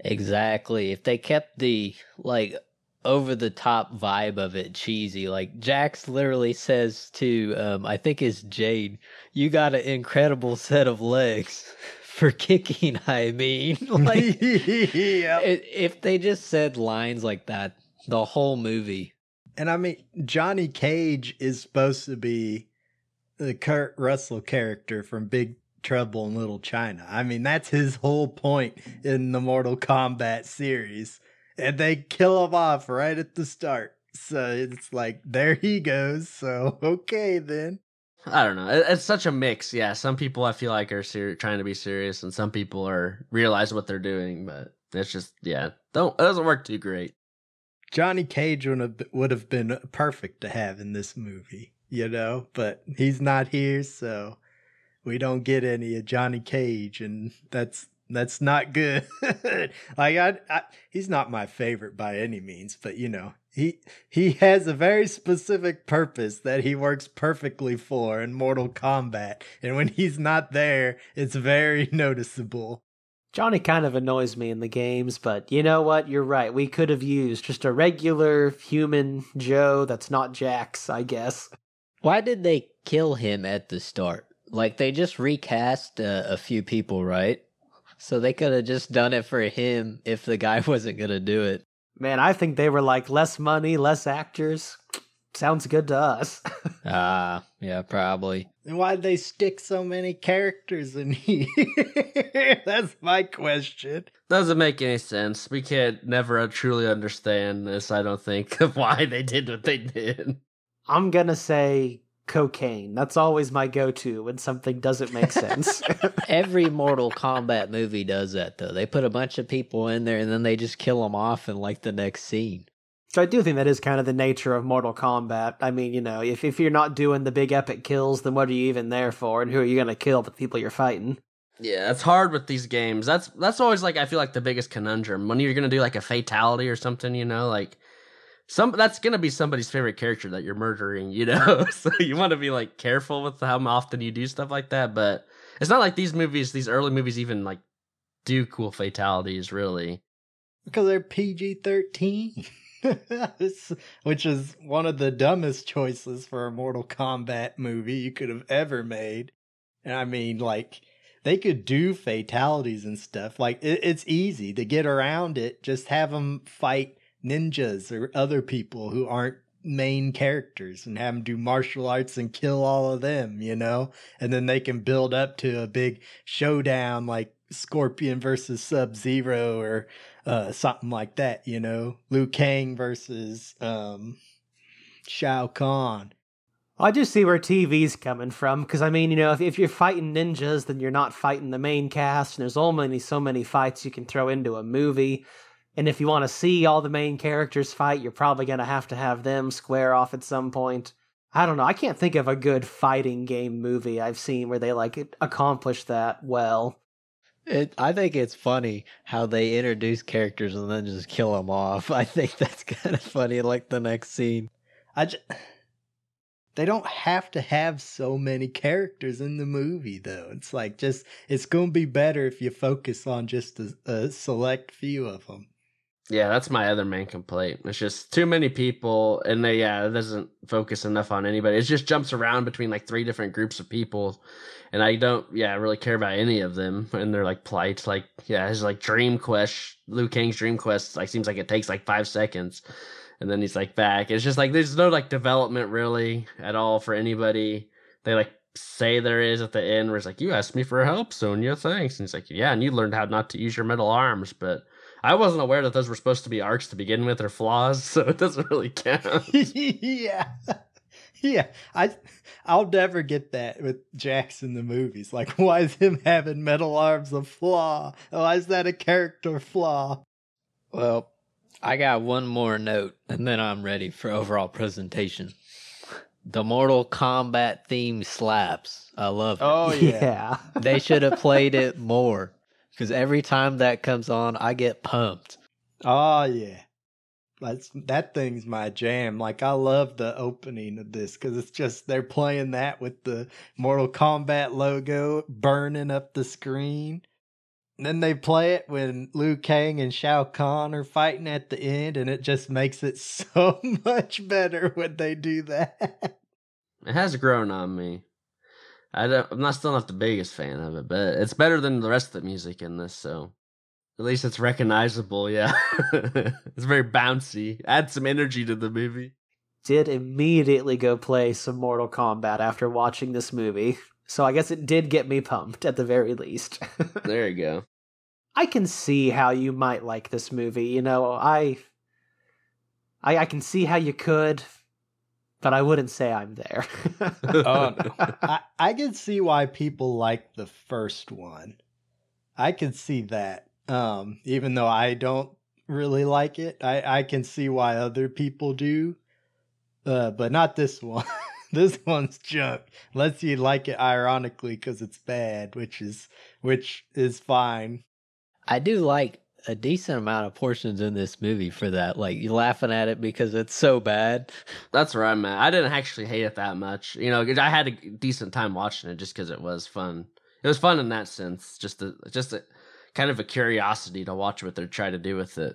Exactly. If they kept the, like, over-the-top vibe of it cheesy, like, Jax literally says to, um, I think it's Jade, you got an incredible set of legs for kicking, I mean. Like, yep. If they just said lines like that, the whole movie. And, I mean, Johnny Cage is supposed to be the Kurt Russell character from Big Trouble in Little China. I mean, that's his whole point in the Mortal Kombat series. And they kill him off right at the start. So it's like, there he goes. So, okay then. I don't know. It's such a mix. Yeah, some people I feel like are ser- trying to be serious, and some people are realize what they're doing. But it's just, yeah, don't, it doesn't work too great. Johnny Cage would have, would have been perfect to have in this movie, you know? But he's not here, so... We don't get any of Johnny Cage, and that's that's not good. Like I, I, he's not my favorite by any means, but you know, he he has a very specific purpose that he works perfectly for in Mortal Kombat, and when he's not there, it's very noticeable. Johnny kind of annoys me in the games, but you know what? You're right. We could have used just a regular human Joe that's not Jax, I guess. Why did they kill him at the start? Like, they just recast uh, a few people, right? So they could have just done it for him if the guy wasn't going to do it. Man, I think they were like, less money, less actors. Sounds good to us. Ah, uh, yeah, probably. And why'd they stick so many characters in here? That's my question. Doesn't make any sense. We can't never truly understand this, I don't think, of why they did what they did. I'm going to say cocaine. That's always my go-to when something doesn't make sense. Every Mortal Kombat movie does that, though. They put a bunch of people in there and then they just kill them off in, like, the next scene. So I do think that is kind of the nature of Mortal Kombat. I mean, you know, if, if you're not doing the big epic kills, then what are you even there for? And who are you going to kill but the people you're fighting? Yeah, it's hard with these games. That's that's always, like, I feel like the biggest conundrum. When you're going to do, like, a fatality or something, you know, like, some that's going to be somebody's favorite character that you're murdering, you know? So you want to be, like, careful with how often you do stuff like that. But it's not like these movies, these early movies even, like, do cool fatalities, really. Because they're P G thirteen. Which is one of the dumbest choices for a Mortal Kombat movie you could have ever made. And I mean, like, they could do fatalities and stuff. Like, it, it's easy to get around it. Just have them fight ninjas or other people who aren't main characters and have them do martial arts and kill all of them, you know? And then they can build up to a big showdown like Scorpion versus Sub-Zero or uh, something like that, you know? Liu Kang versus um, Shao Kahn. I do see where T V's coming from, because, I mean, you know, if, if you're fighting ninjas, then you're not fighting the main cast, and there's only so many fights you can throw into a movie. And if you want to see all the main characters fight, you're probably going to have to have them square off at some point. I don't know. I can't think of a good fighting game movie I've seen where they, like, accomplish that well. It, I think it's funny how they introduce characters and then just kill them off. I think that's kind of funny, like the next scene. I just, they don't have to have so many characters in the movie, though. It's like, just, it's going to be better if you focus on just a, a select few of them. Yeah, that's my other main complaint. It's just too many people, and they, yeah, it doesn't focus enough on anybody. It just jumps around between, like, three different groups of people, and I don't, yeah, really care about any of them and their, like, plight. Like, yeah, his, like, dream quest, Liu Kang's dream quest, like, seems like it takes, like, five seconds, and then he's, like, back. It's just, like, there's no, like, development, really, at all for anybody. They, like, say there is at the end where it's like, you asked me for help, Sonya, thanks. And he's like, yeah, and you learned how not to use your metal arms, but I wasn't aware that those were supposed to be arcs to begin with or flaws, so it doesn't really count. Yeah. Yeah. I, I'll never get that with Jax in the movies. Like, why is him having metal arms a flaw? Why is that a character flaw? Well, I got one more note, and then I'm ready for overall presentation. The Mortal Kombat theme slaps. I love it. Oh, yeah. Yeah. They should have played it more. Because every time that comes on, I get pumped. Oh, yeah. That's, that thing's my jam. Like, I love the opening of this because it's just, they're playing that with the Mortal Kombat logo burning up the screen. And then they play it when Liu Kang and Shao Kahn are fighting at the end, and it just makes it so much better when they do that. It has grown on me. I don't, I'm not still not the biggest fan of it, but it's better than the rest of the music in this, so at least it's recognizable, yeah. It's very bouncy. Add some energy to the movie. Did immediately go play some Mortal Kombat after watching this movie, so I guess it did get me pumped at the very least. There you go. I can see how you might like this movie. You know, I, I, I can see how you could, but I wouldn't say I'm there. Oh, no. I, I can see why people like the first one. I can see that. Um, even though I don't really like it, I, I can see why other people do. Uh, but not this one. This one's junk. Unless you like it ironically because it's bad, which is which is fine. I do like a decent amount of portions in this movie for that. Like, you're laughing at it because it's so bad. That's where I'm at. I didn't actually hate it that much. You know, I had a decent time watching it just because it was fun. It was fun in that sense. Just, a, just a, kind of a curiosity to watch what they're trying to do with it.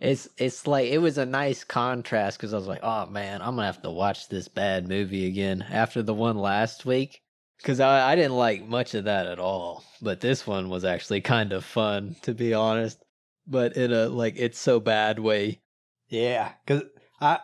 It's it's like, it was a nice contrast, because I was like, oh man, I'm gonna have to watch this bad movie again after the one last week, because I, I didn't like much of that at all. But this one was actually kind of fun, to be honest. But in a, like, it's so bad way. Yeah, because I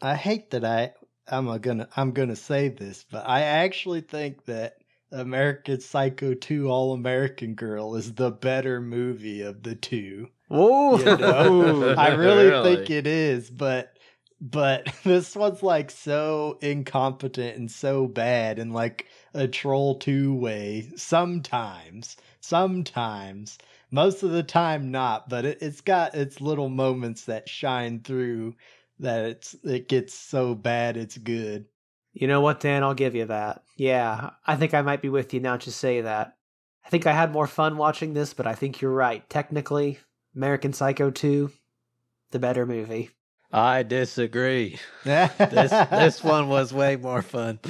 I hate that I I'm gonna I'm gonna say this, but I actually think that American Psycho two All-American Girl is the better movie of the two. Oh, you know? I really, really think it is, but but this one's like so incompetent and so bad in like a Troll two way. Sometimes, sometimes, most of the time not, but it, it's got its little moments that shine through that it's it gets so bad it's good. You know what, Dan? I'll give you that. Yeah, I think I might be with you now that you say that. I think I had more fun watching this, but I think you're right. Technically, American Psycho two, the better movie. I disagree. this this one was way more fun.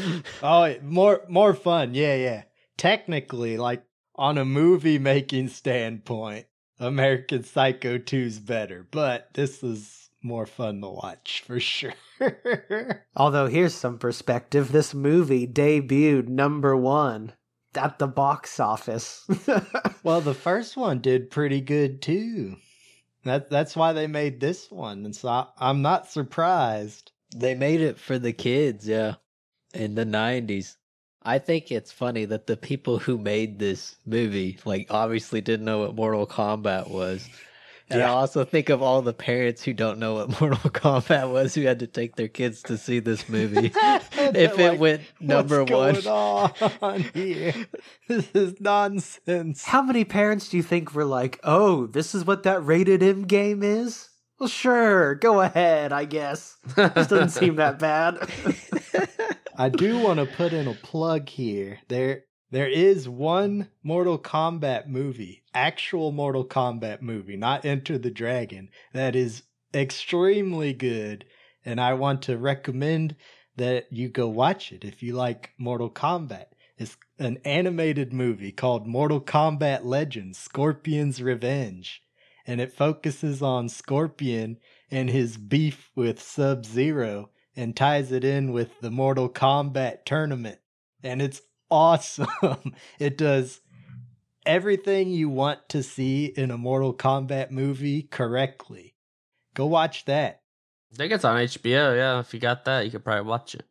Oh, more more fun. Yeah, yeah. Technically, like on a movie making standpoint, American Psycho two's better, but this is more fun to watch for sure. Although here's some perspective. This movie debuted number one at the box office. Well, the first one did pretty good too. That that's why they made this one, and so I, I'm not surprised. They made it for the kids, yeah. In the nineties, I think it's funny that the people who made this movie, like, obviously didn't know what Mortal Kombat was. And yeah. I also think of all the parents who don't know what Mortal Kombat was, who had to take their kids to see this movie. If it like, went number what's one. What's going on here? This is nonsense. How many parents do you think were like, oh, this is what that rated M game is? Well, sure, go ahead, I guess. This doesn't seem that bad. I do want to put in a plug here. There, there is one Mortal Kombat movie, actual Mortal Kombat movie, not Enter the Dragon, that is extremely good, and I want to recommend that you go watch it if you like Mortal Kombat. It's an animated movie called Mortal Kombat Legends: Scorpion's Revenge, and it focuses on Scorpion and his beef with Sub-Zero and ties it in with the Mortal Kombat tournament, and it's awesome. It does everything you want to see in a Mortal Kombat movie correctly. Go watch that. I think it's on H B O, yeah. If you got that, you could probably watch it.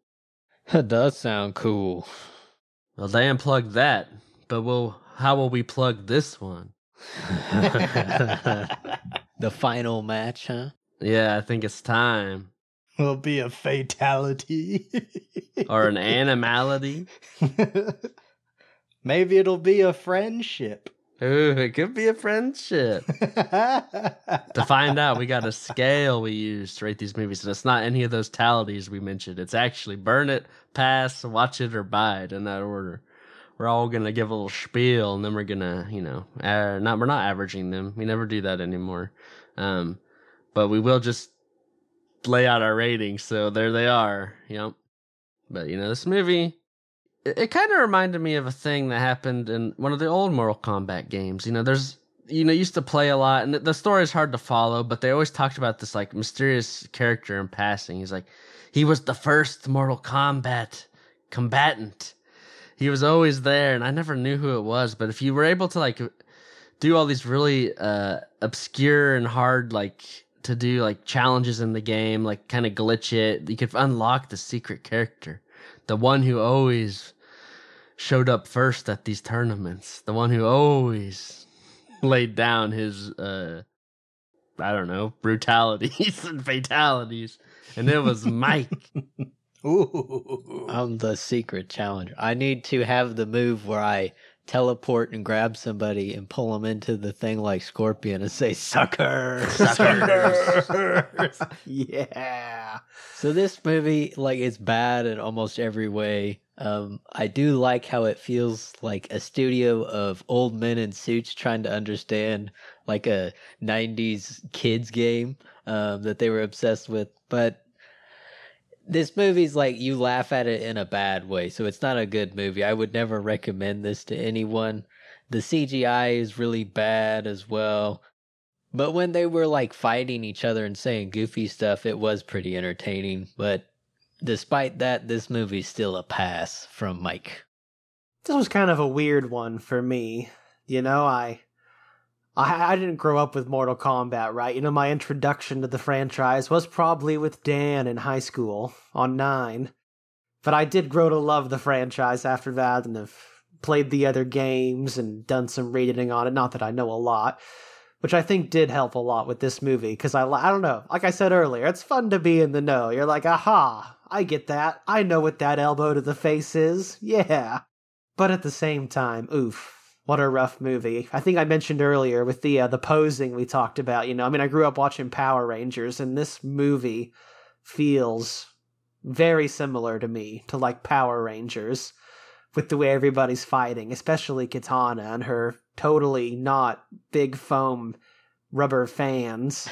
That does sound cool. Well, they unplugged that, but we'll, how will we plug this one? The final match, huh? Yeah, I think it's time. Will be a fatality. Or an animality. Maybe it'll be a friendship. Ooh, it could be a friendship. To find out, we got a scale we use to rate these movies, and it's not any of those talities we mentioned. It's actually burn it, pass, watch it, or buy it, in that order. We're all going to give a little spiel, and then we're going to, you know, uh, not we're not averaging them. We never do that anymore. Um, but we will just lay out our ratings, so there they are. Yep. But, you know, this movie... It kind of reminded me of a thing that happened in one of the old Mortal Kombat games. You know, there's, you know, used to play a lot, and the story is hard to follow, but they always talked about this, like, mysterious character in passing. He's like, he was the first Mortal Kombat combatant. He was always there, and I never knew who it was, but if you were able to, like, do all these really uh, obscure and hard, like, to do, like, challenges in the game, like, kind of glitch it, you could unlock the secret character. The one who always showed up first at these tournaments. The one who always laid down his, uh, I don't know, brutalities and fatalities. And it was Mike. Ooh. I'm the secret challenger. I need to have the move where I teleport and grab somebody and pull them into the thing like Scorpion and say, suckers! Suckers! Yeah! So this movie, like, it's bad in almost every way. Um, I do like how it feels like a studio of old men in suits trying to understand, like, a nineties kids game um, that they were obsessed with. But this movie's like, you laugh at it in a bad way, so it's not a good movie. I would never recommend this to anyone. The C G I is really bad as well. But when they were like fighting each other and saying goofy stuff, it was pretty entertaining. But despite that, this movie's still a pass from Mike. This was kind of a weird one for me. You know, I, I I didn't grow up with Mortal Kombat, right? You know, my introduction to the franchise was probably with Dan in high school on nine. But I did grow to love the franchise after that and have played the other games and done some reading on it. Not that I know a lot, which I think did help a lot with this movie. Because I, I don't know, like I said earlier, it's fun to be in the know. You're like, aha, I get that. I know what that elbow to the face is. Yeah. But at the same time, oof. What a rough movie. I think I mentioned earlier with the uh, the posing we talked about, you know, I mean, I grew up watching Power Rangers, and this movie feels very similar to me, to like Power Rangers, with the way everybody's fighting, especially Kitana and her totally not big foam rubber fans.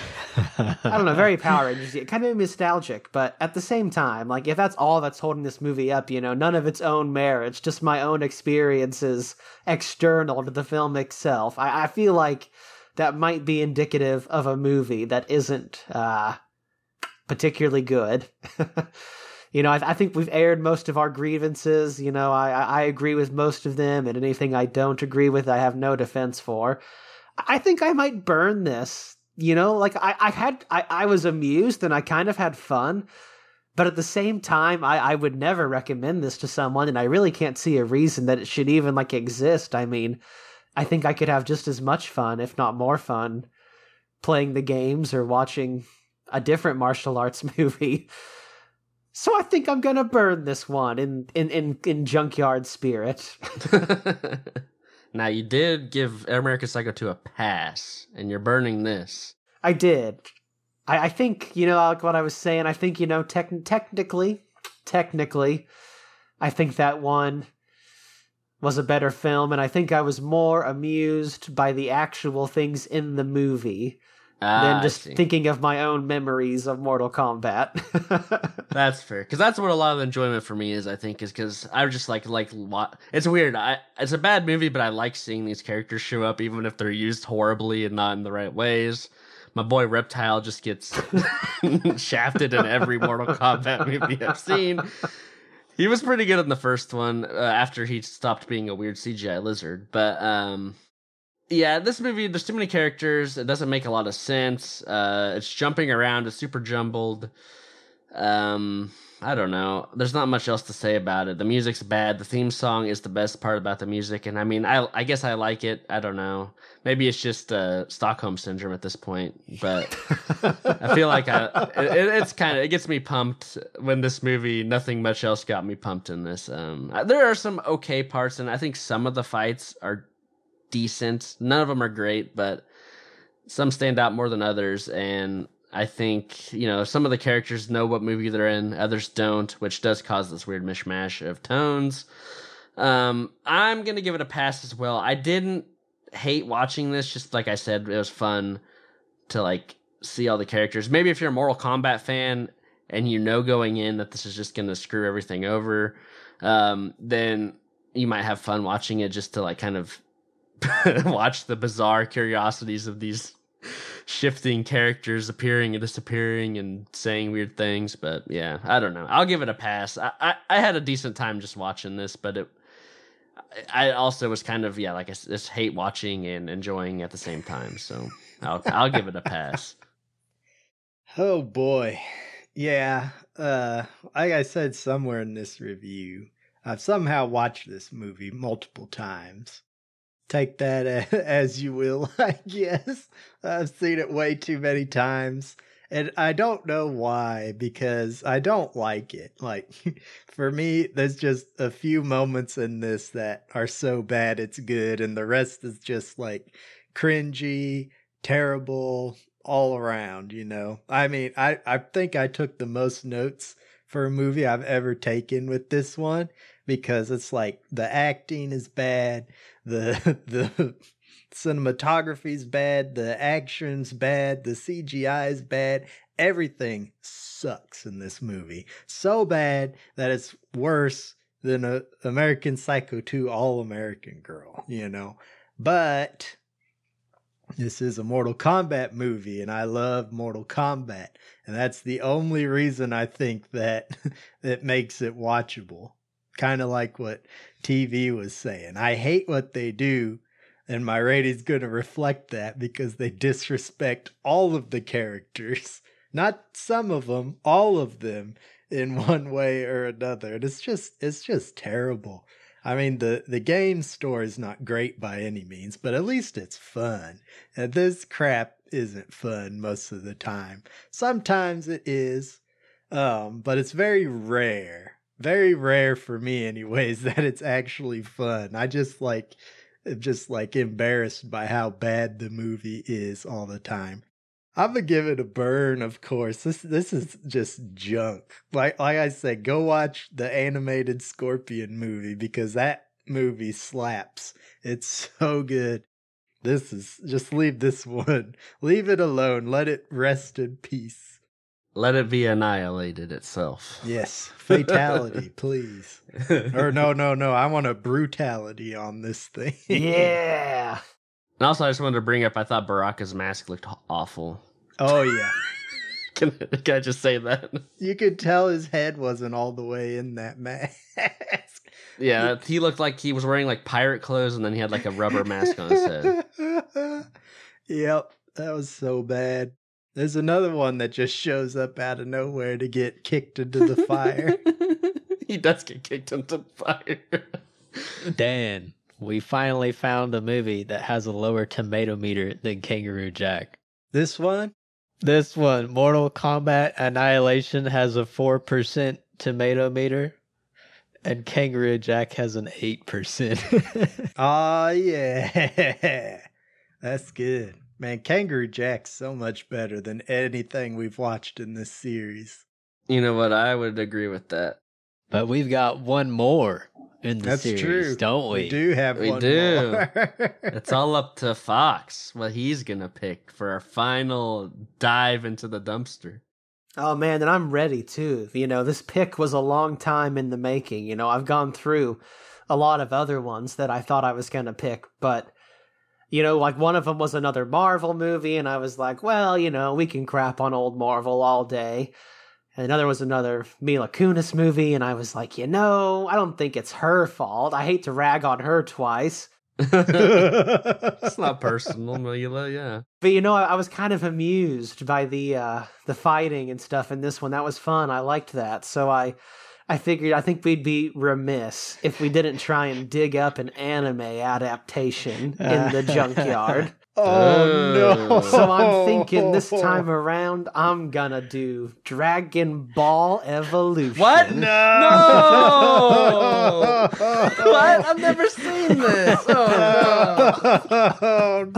I don't know, very Power Rangers. It kind of made me nostalgic, but at the same time, like, if that's all that's holding this movie up, you know, none of its own merits, just my own experiences external to the film itself, I, I feel like that might be indicative of a movie that isn't uh, particularly good. You know, I, I think we've aired most of our grievances. You know, I, I agree with most of them, and anything I don't agree with, I have no defense for. I think I might burn this, you know, like I, I had, I, I was amused and I kind of had fun, but at the same time, I, I would never recommend this to someone, and I really can't see a reason that it should even like exist. I mean, I think I could have just as much fun, if not more fun, playing the games or watching a different martial arts movie. So I think I'm going to burn this one in, in, in, in junkyard spirit. Now, you did give American Psycho two a pass, and you're burning this. I did. I, I think, you know, like what I was saying, I think, you know, tech, technically, technically, I think that one was a better film, and I think I was more amused by the actual things in the movie ah, than just thinking of my own memories of Mortal Kombat. That's fair, because that's what a lot of the enjoyment for me is, I think, is because I just like, like, it's weird. I, it's a bad movie, but I like seeing these characters show up, even if they're used horribly and not in the right ways. My boy Reptile just gets shafted in every Mortal Kombat movie I've seen. He was pretty good in the first one uh, after he stopped being a weird C G I lizard, but, um... yeah, this movie, there's too many characters. It doesn't make a lot of sense. Uh, it's jumping around. It's super jumbled. Um, I don't know. There's not much else to say about it. The music's bad. The theme song is the best part about the music. And I mean, I I guess I like it. I don't know. Maybe it's just uh, Stockholm Syndrome at this point. But I feel like I, it, it's kind of, it gets me pumped when this movie, nothing much else got me pumped in this. Um, there are some okay parts, and I think some of the fights are decent. None of them are great, but some stand out more than others, and I think, you know, some of the characters know what movie they're in, others don't, which does cause this weird mishmash of tones. um I'm gonna give it a pass as well. I didn't hate watching this, just like I said, it was fun to like see all the characters. Maybe if you're a Mortal Kombat fan and you know going in that this is just gonna screw everything over, um then you might have fun watching it, just to like kind of watch the bizarre curiosities of these shifting characters appearing and disappearing and saying weird things. But yeah, I don't know. I'll give it a pass. I, I, I had a decent time just watching this, but it, I also was kind of, yeah, like I just hate watching and enjoying at the same time. So I'll, I'll give it a pass. Oh boy. Yeah. Uh, like I said somewhere in this review, I've somehow watched this movie multiple times. Take that as you will, I guess. I've seen it way too many times. And I don't know why, because I don't like it. Like, for me, there's just a few moments in this that are so bad it's good, and the rest is just, like, cringy, terrible, all around, you know? I mean, I, I think I took the most notes for a movie I've ever taken with this one, because it's like the acting is bad, the the cinematography's bad, the action's bad, the C G I is bad. Everything sucks in this movie. So bad that it's worse than a American Psycho two All-American Girl, you know? But this is a Mortal Kombat movie, and I love Mortal Kombat. And that's the only reason I think that that makes it watchable. Kind of like what T V was saying. I hate what they do, and my rating's going to reflect that because they disrespect all of the characters. Not some of them, all of them in one way or another. And it's just, it's just terrible. I mean, the, the game store is not great by any means, but at least it's fun. And this crap isn't fun most of the time. Sometimes it is, um, but it's very rare. Very rare for me anyways that it's actually fun. I just like, just like embarrassed by how bad the movie is all the time. I'm gonna give it a burn, of course. This this is just junk. Like like I said, go watch the animated Scorpion movie because that movie slaps. It's so good. This is just leave this one. Leave it alone. Let it rest in peace. Let it be annihilated itself. Yes. Fatality, please. Or no, no, no. I want a brutality on this thing. Yeah. And also, I just wanted to bring up, I thought Baraka's mask looked awful. Oh, yeah. can, can I just say that? You could tell his head wasn't all the way in that mask. Yeah, he looked like he was wearing, like, pirate clothes, and then he had, like, a rubber mask on his head. Yep, that was so bad. There's another one that just shows up out of nowhere to get kicked into the fire. He does get kicked into the fire. Dan. We finally found a movie that has a lower tomato meter than Kangaroo Jack. This one? This one, Mortal Kombat Annihilation, has a four percent tomato meter, and Kangaroo Jack has an eight percent. Oh, yeah. That's good. Man, Kangaroo Jack's so much better than anything we've watched in this series. You know what? I would agree with that. But we've got one more in the That's series, true. Don't we? We do have we one do. more. It's all up to Fox, what he's going to pick for our final dive into the dumpster. Oh, man, and I'm ready, too. You know, this pick was a long time in the making. You know, I've gone through a lot of other ones that I thought I was going to pick, but... You know, like, one of them was another Marvel movie, and I was like, well, you know, we can crap on old Marvel all day. And another was another Mila Kunis movie, and I was like, you know, I don't think it's her fault. I hate to rag on her twice. It's not personal, Mila, yeah. But, you know, I, I was kind of amused by the uh, the fighting and stuff in this one. That was fun. I liked that. So I, I figured I think we'd be remiss if we didn't try and dig up an anime adaptation in the junkyard. Oh, no. So I'm thinking this time around, I'm gonna do Dragon Ball Evolution. What? No! No! What? I've never seen this. Oh, no. Oh,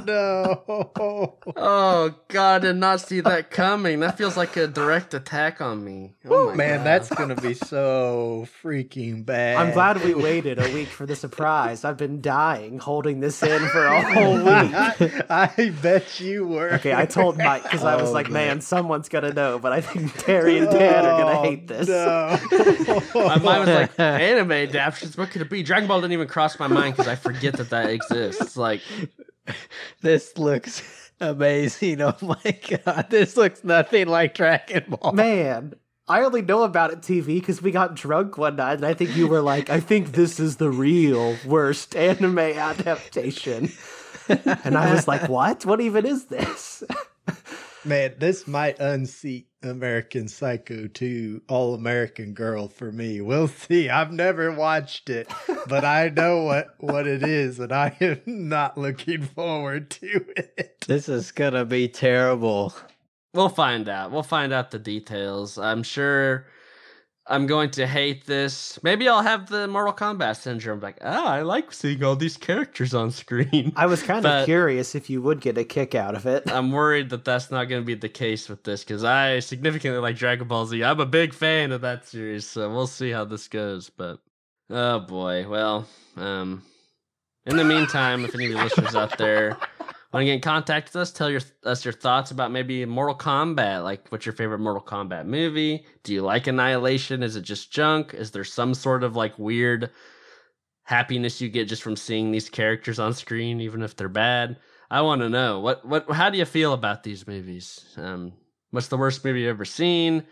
no. Oh, God, I did not see that coming. That feels like a direct attack on me. Oh, my man, God. That's gonna be so freaking bad. I'm glad we waited a week for the surprise. I've been dying holding this in for a whole week. I bet you were. Okay, I told Mike because oh, I was like, man, man someone's going to know, but I think Terry and Dan oh, are going to hate this. No. My mind was like, anime adaptions, what could it be? Dragon Ball didn't even cross my mind because I forget that that exists. Like, this looks amazing. Oh my God, this looks nothing like Dragon Ball. Man. I only know about it, T V, because we got drunk one night, and I think you were like, I think this is the real worst anime adaptation. And I was like, what? What even is this? Man, this might unseat American Psycho two, All-American Girl for me. We'll see. I've never watched it, but I know what, what it is, and I am not looking forward to it. This is going to be terrible. We'll find out. We'll find out the details. I'm sure I'm going to hate this. Maybe I'll have the Mortal Kombat syndrome. Like, ah, I like seeing all these characters on screen. I was kind of curious if you would get a kick out of it. I'm worried that that's not going to be the case with this because I significantly like Dragon Ball Z. I'm a big fan of that series, so we'll see how this goes. But, oh, boy. Well, um, in the meantime, if any of you listeners out there... want to get in contact with us, tell your, us your thoughts about maybe Mortal Kombat. Like, what's your favorite Mortal Kombat movie? Do you like Annihilation? Is it just junk? Is there some sort of, like, weird happiness you get just from seeing these characters on screen, even if they're bad. I want to know what, what, how do you feel about these movies? Um, what's the worst movie you've ever seen?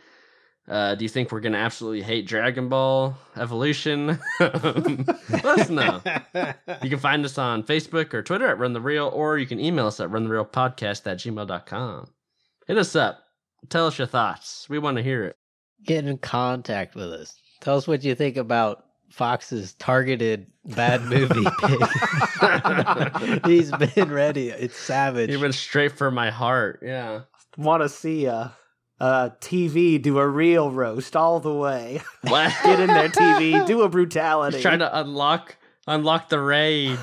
Uh, do you think we're going to absolutely hate Dragon Ball Evolution? Let us know. You can find us on Facebook or Twitter at Run The Reel, or you can email us at run the reel podcast at gmail dot com. Hit us up. Tell us your thoughts. We want to hear it. Get in contact with us. Tell us what you think about Fox's targeted bad movie pick. He's been ready. It's savage. He went straight for my heart. Yeah. Want to see uh Uh, T V, do a real roast all the way. What? Get in there, T V. Do a brutality. He's trying to unlock unlock the rage.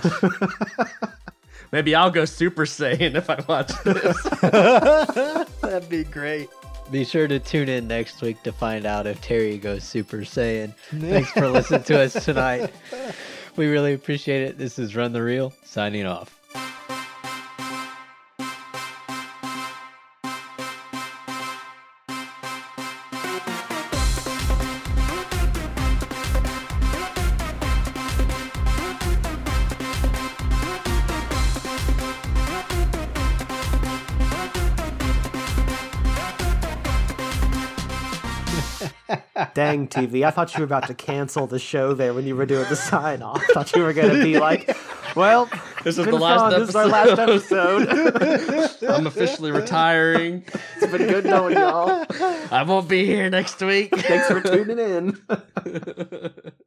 Maybe I'll go Super Saiyan if I watch this. That'd be great. Be sure to tune in next week to find out if Terry goes Super Saiyan. Thanks for listening to us tonight. We really appreciate it. This is Run the Reel, signing off. Dang, T V, I thought you were about to cancel the show there when you were doing the sign-off. I thought you were going to be like, well, this is, the last this is our last episode. I'm officially retiring. It's been good knowing y'all. I won't be here next week. Thanks for tuning in.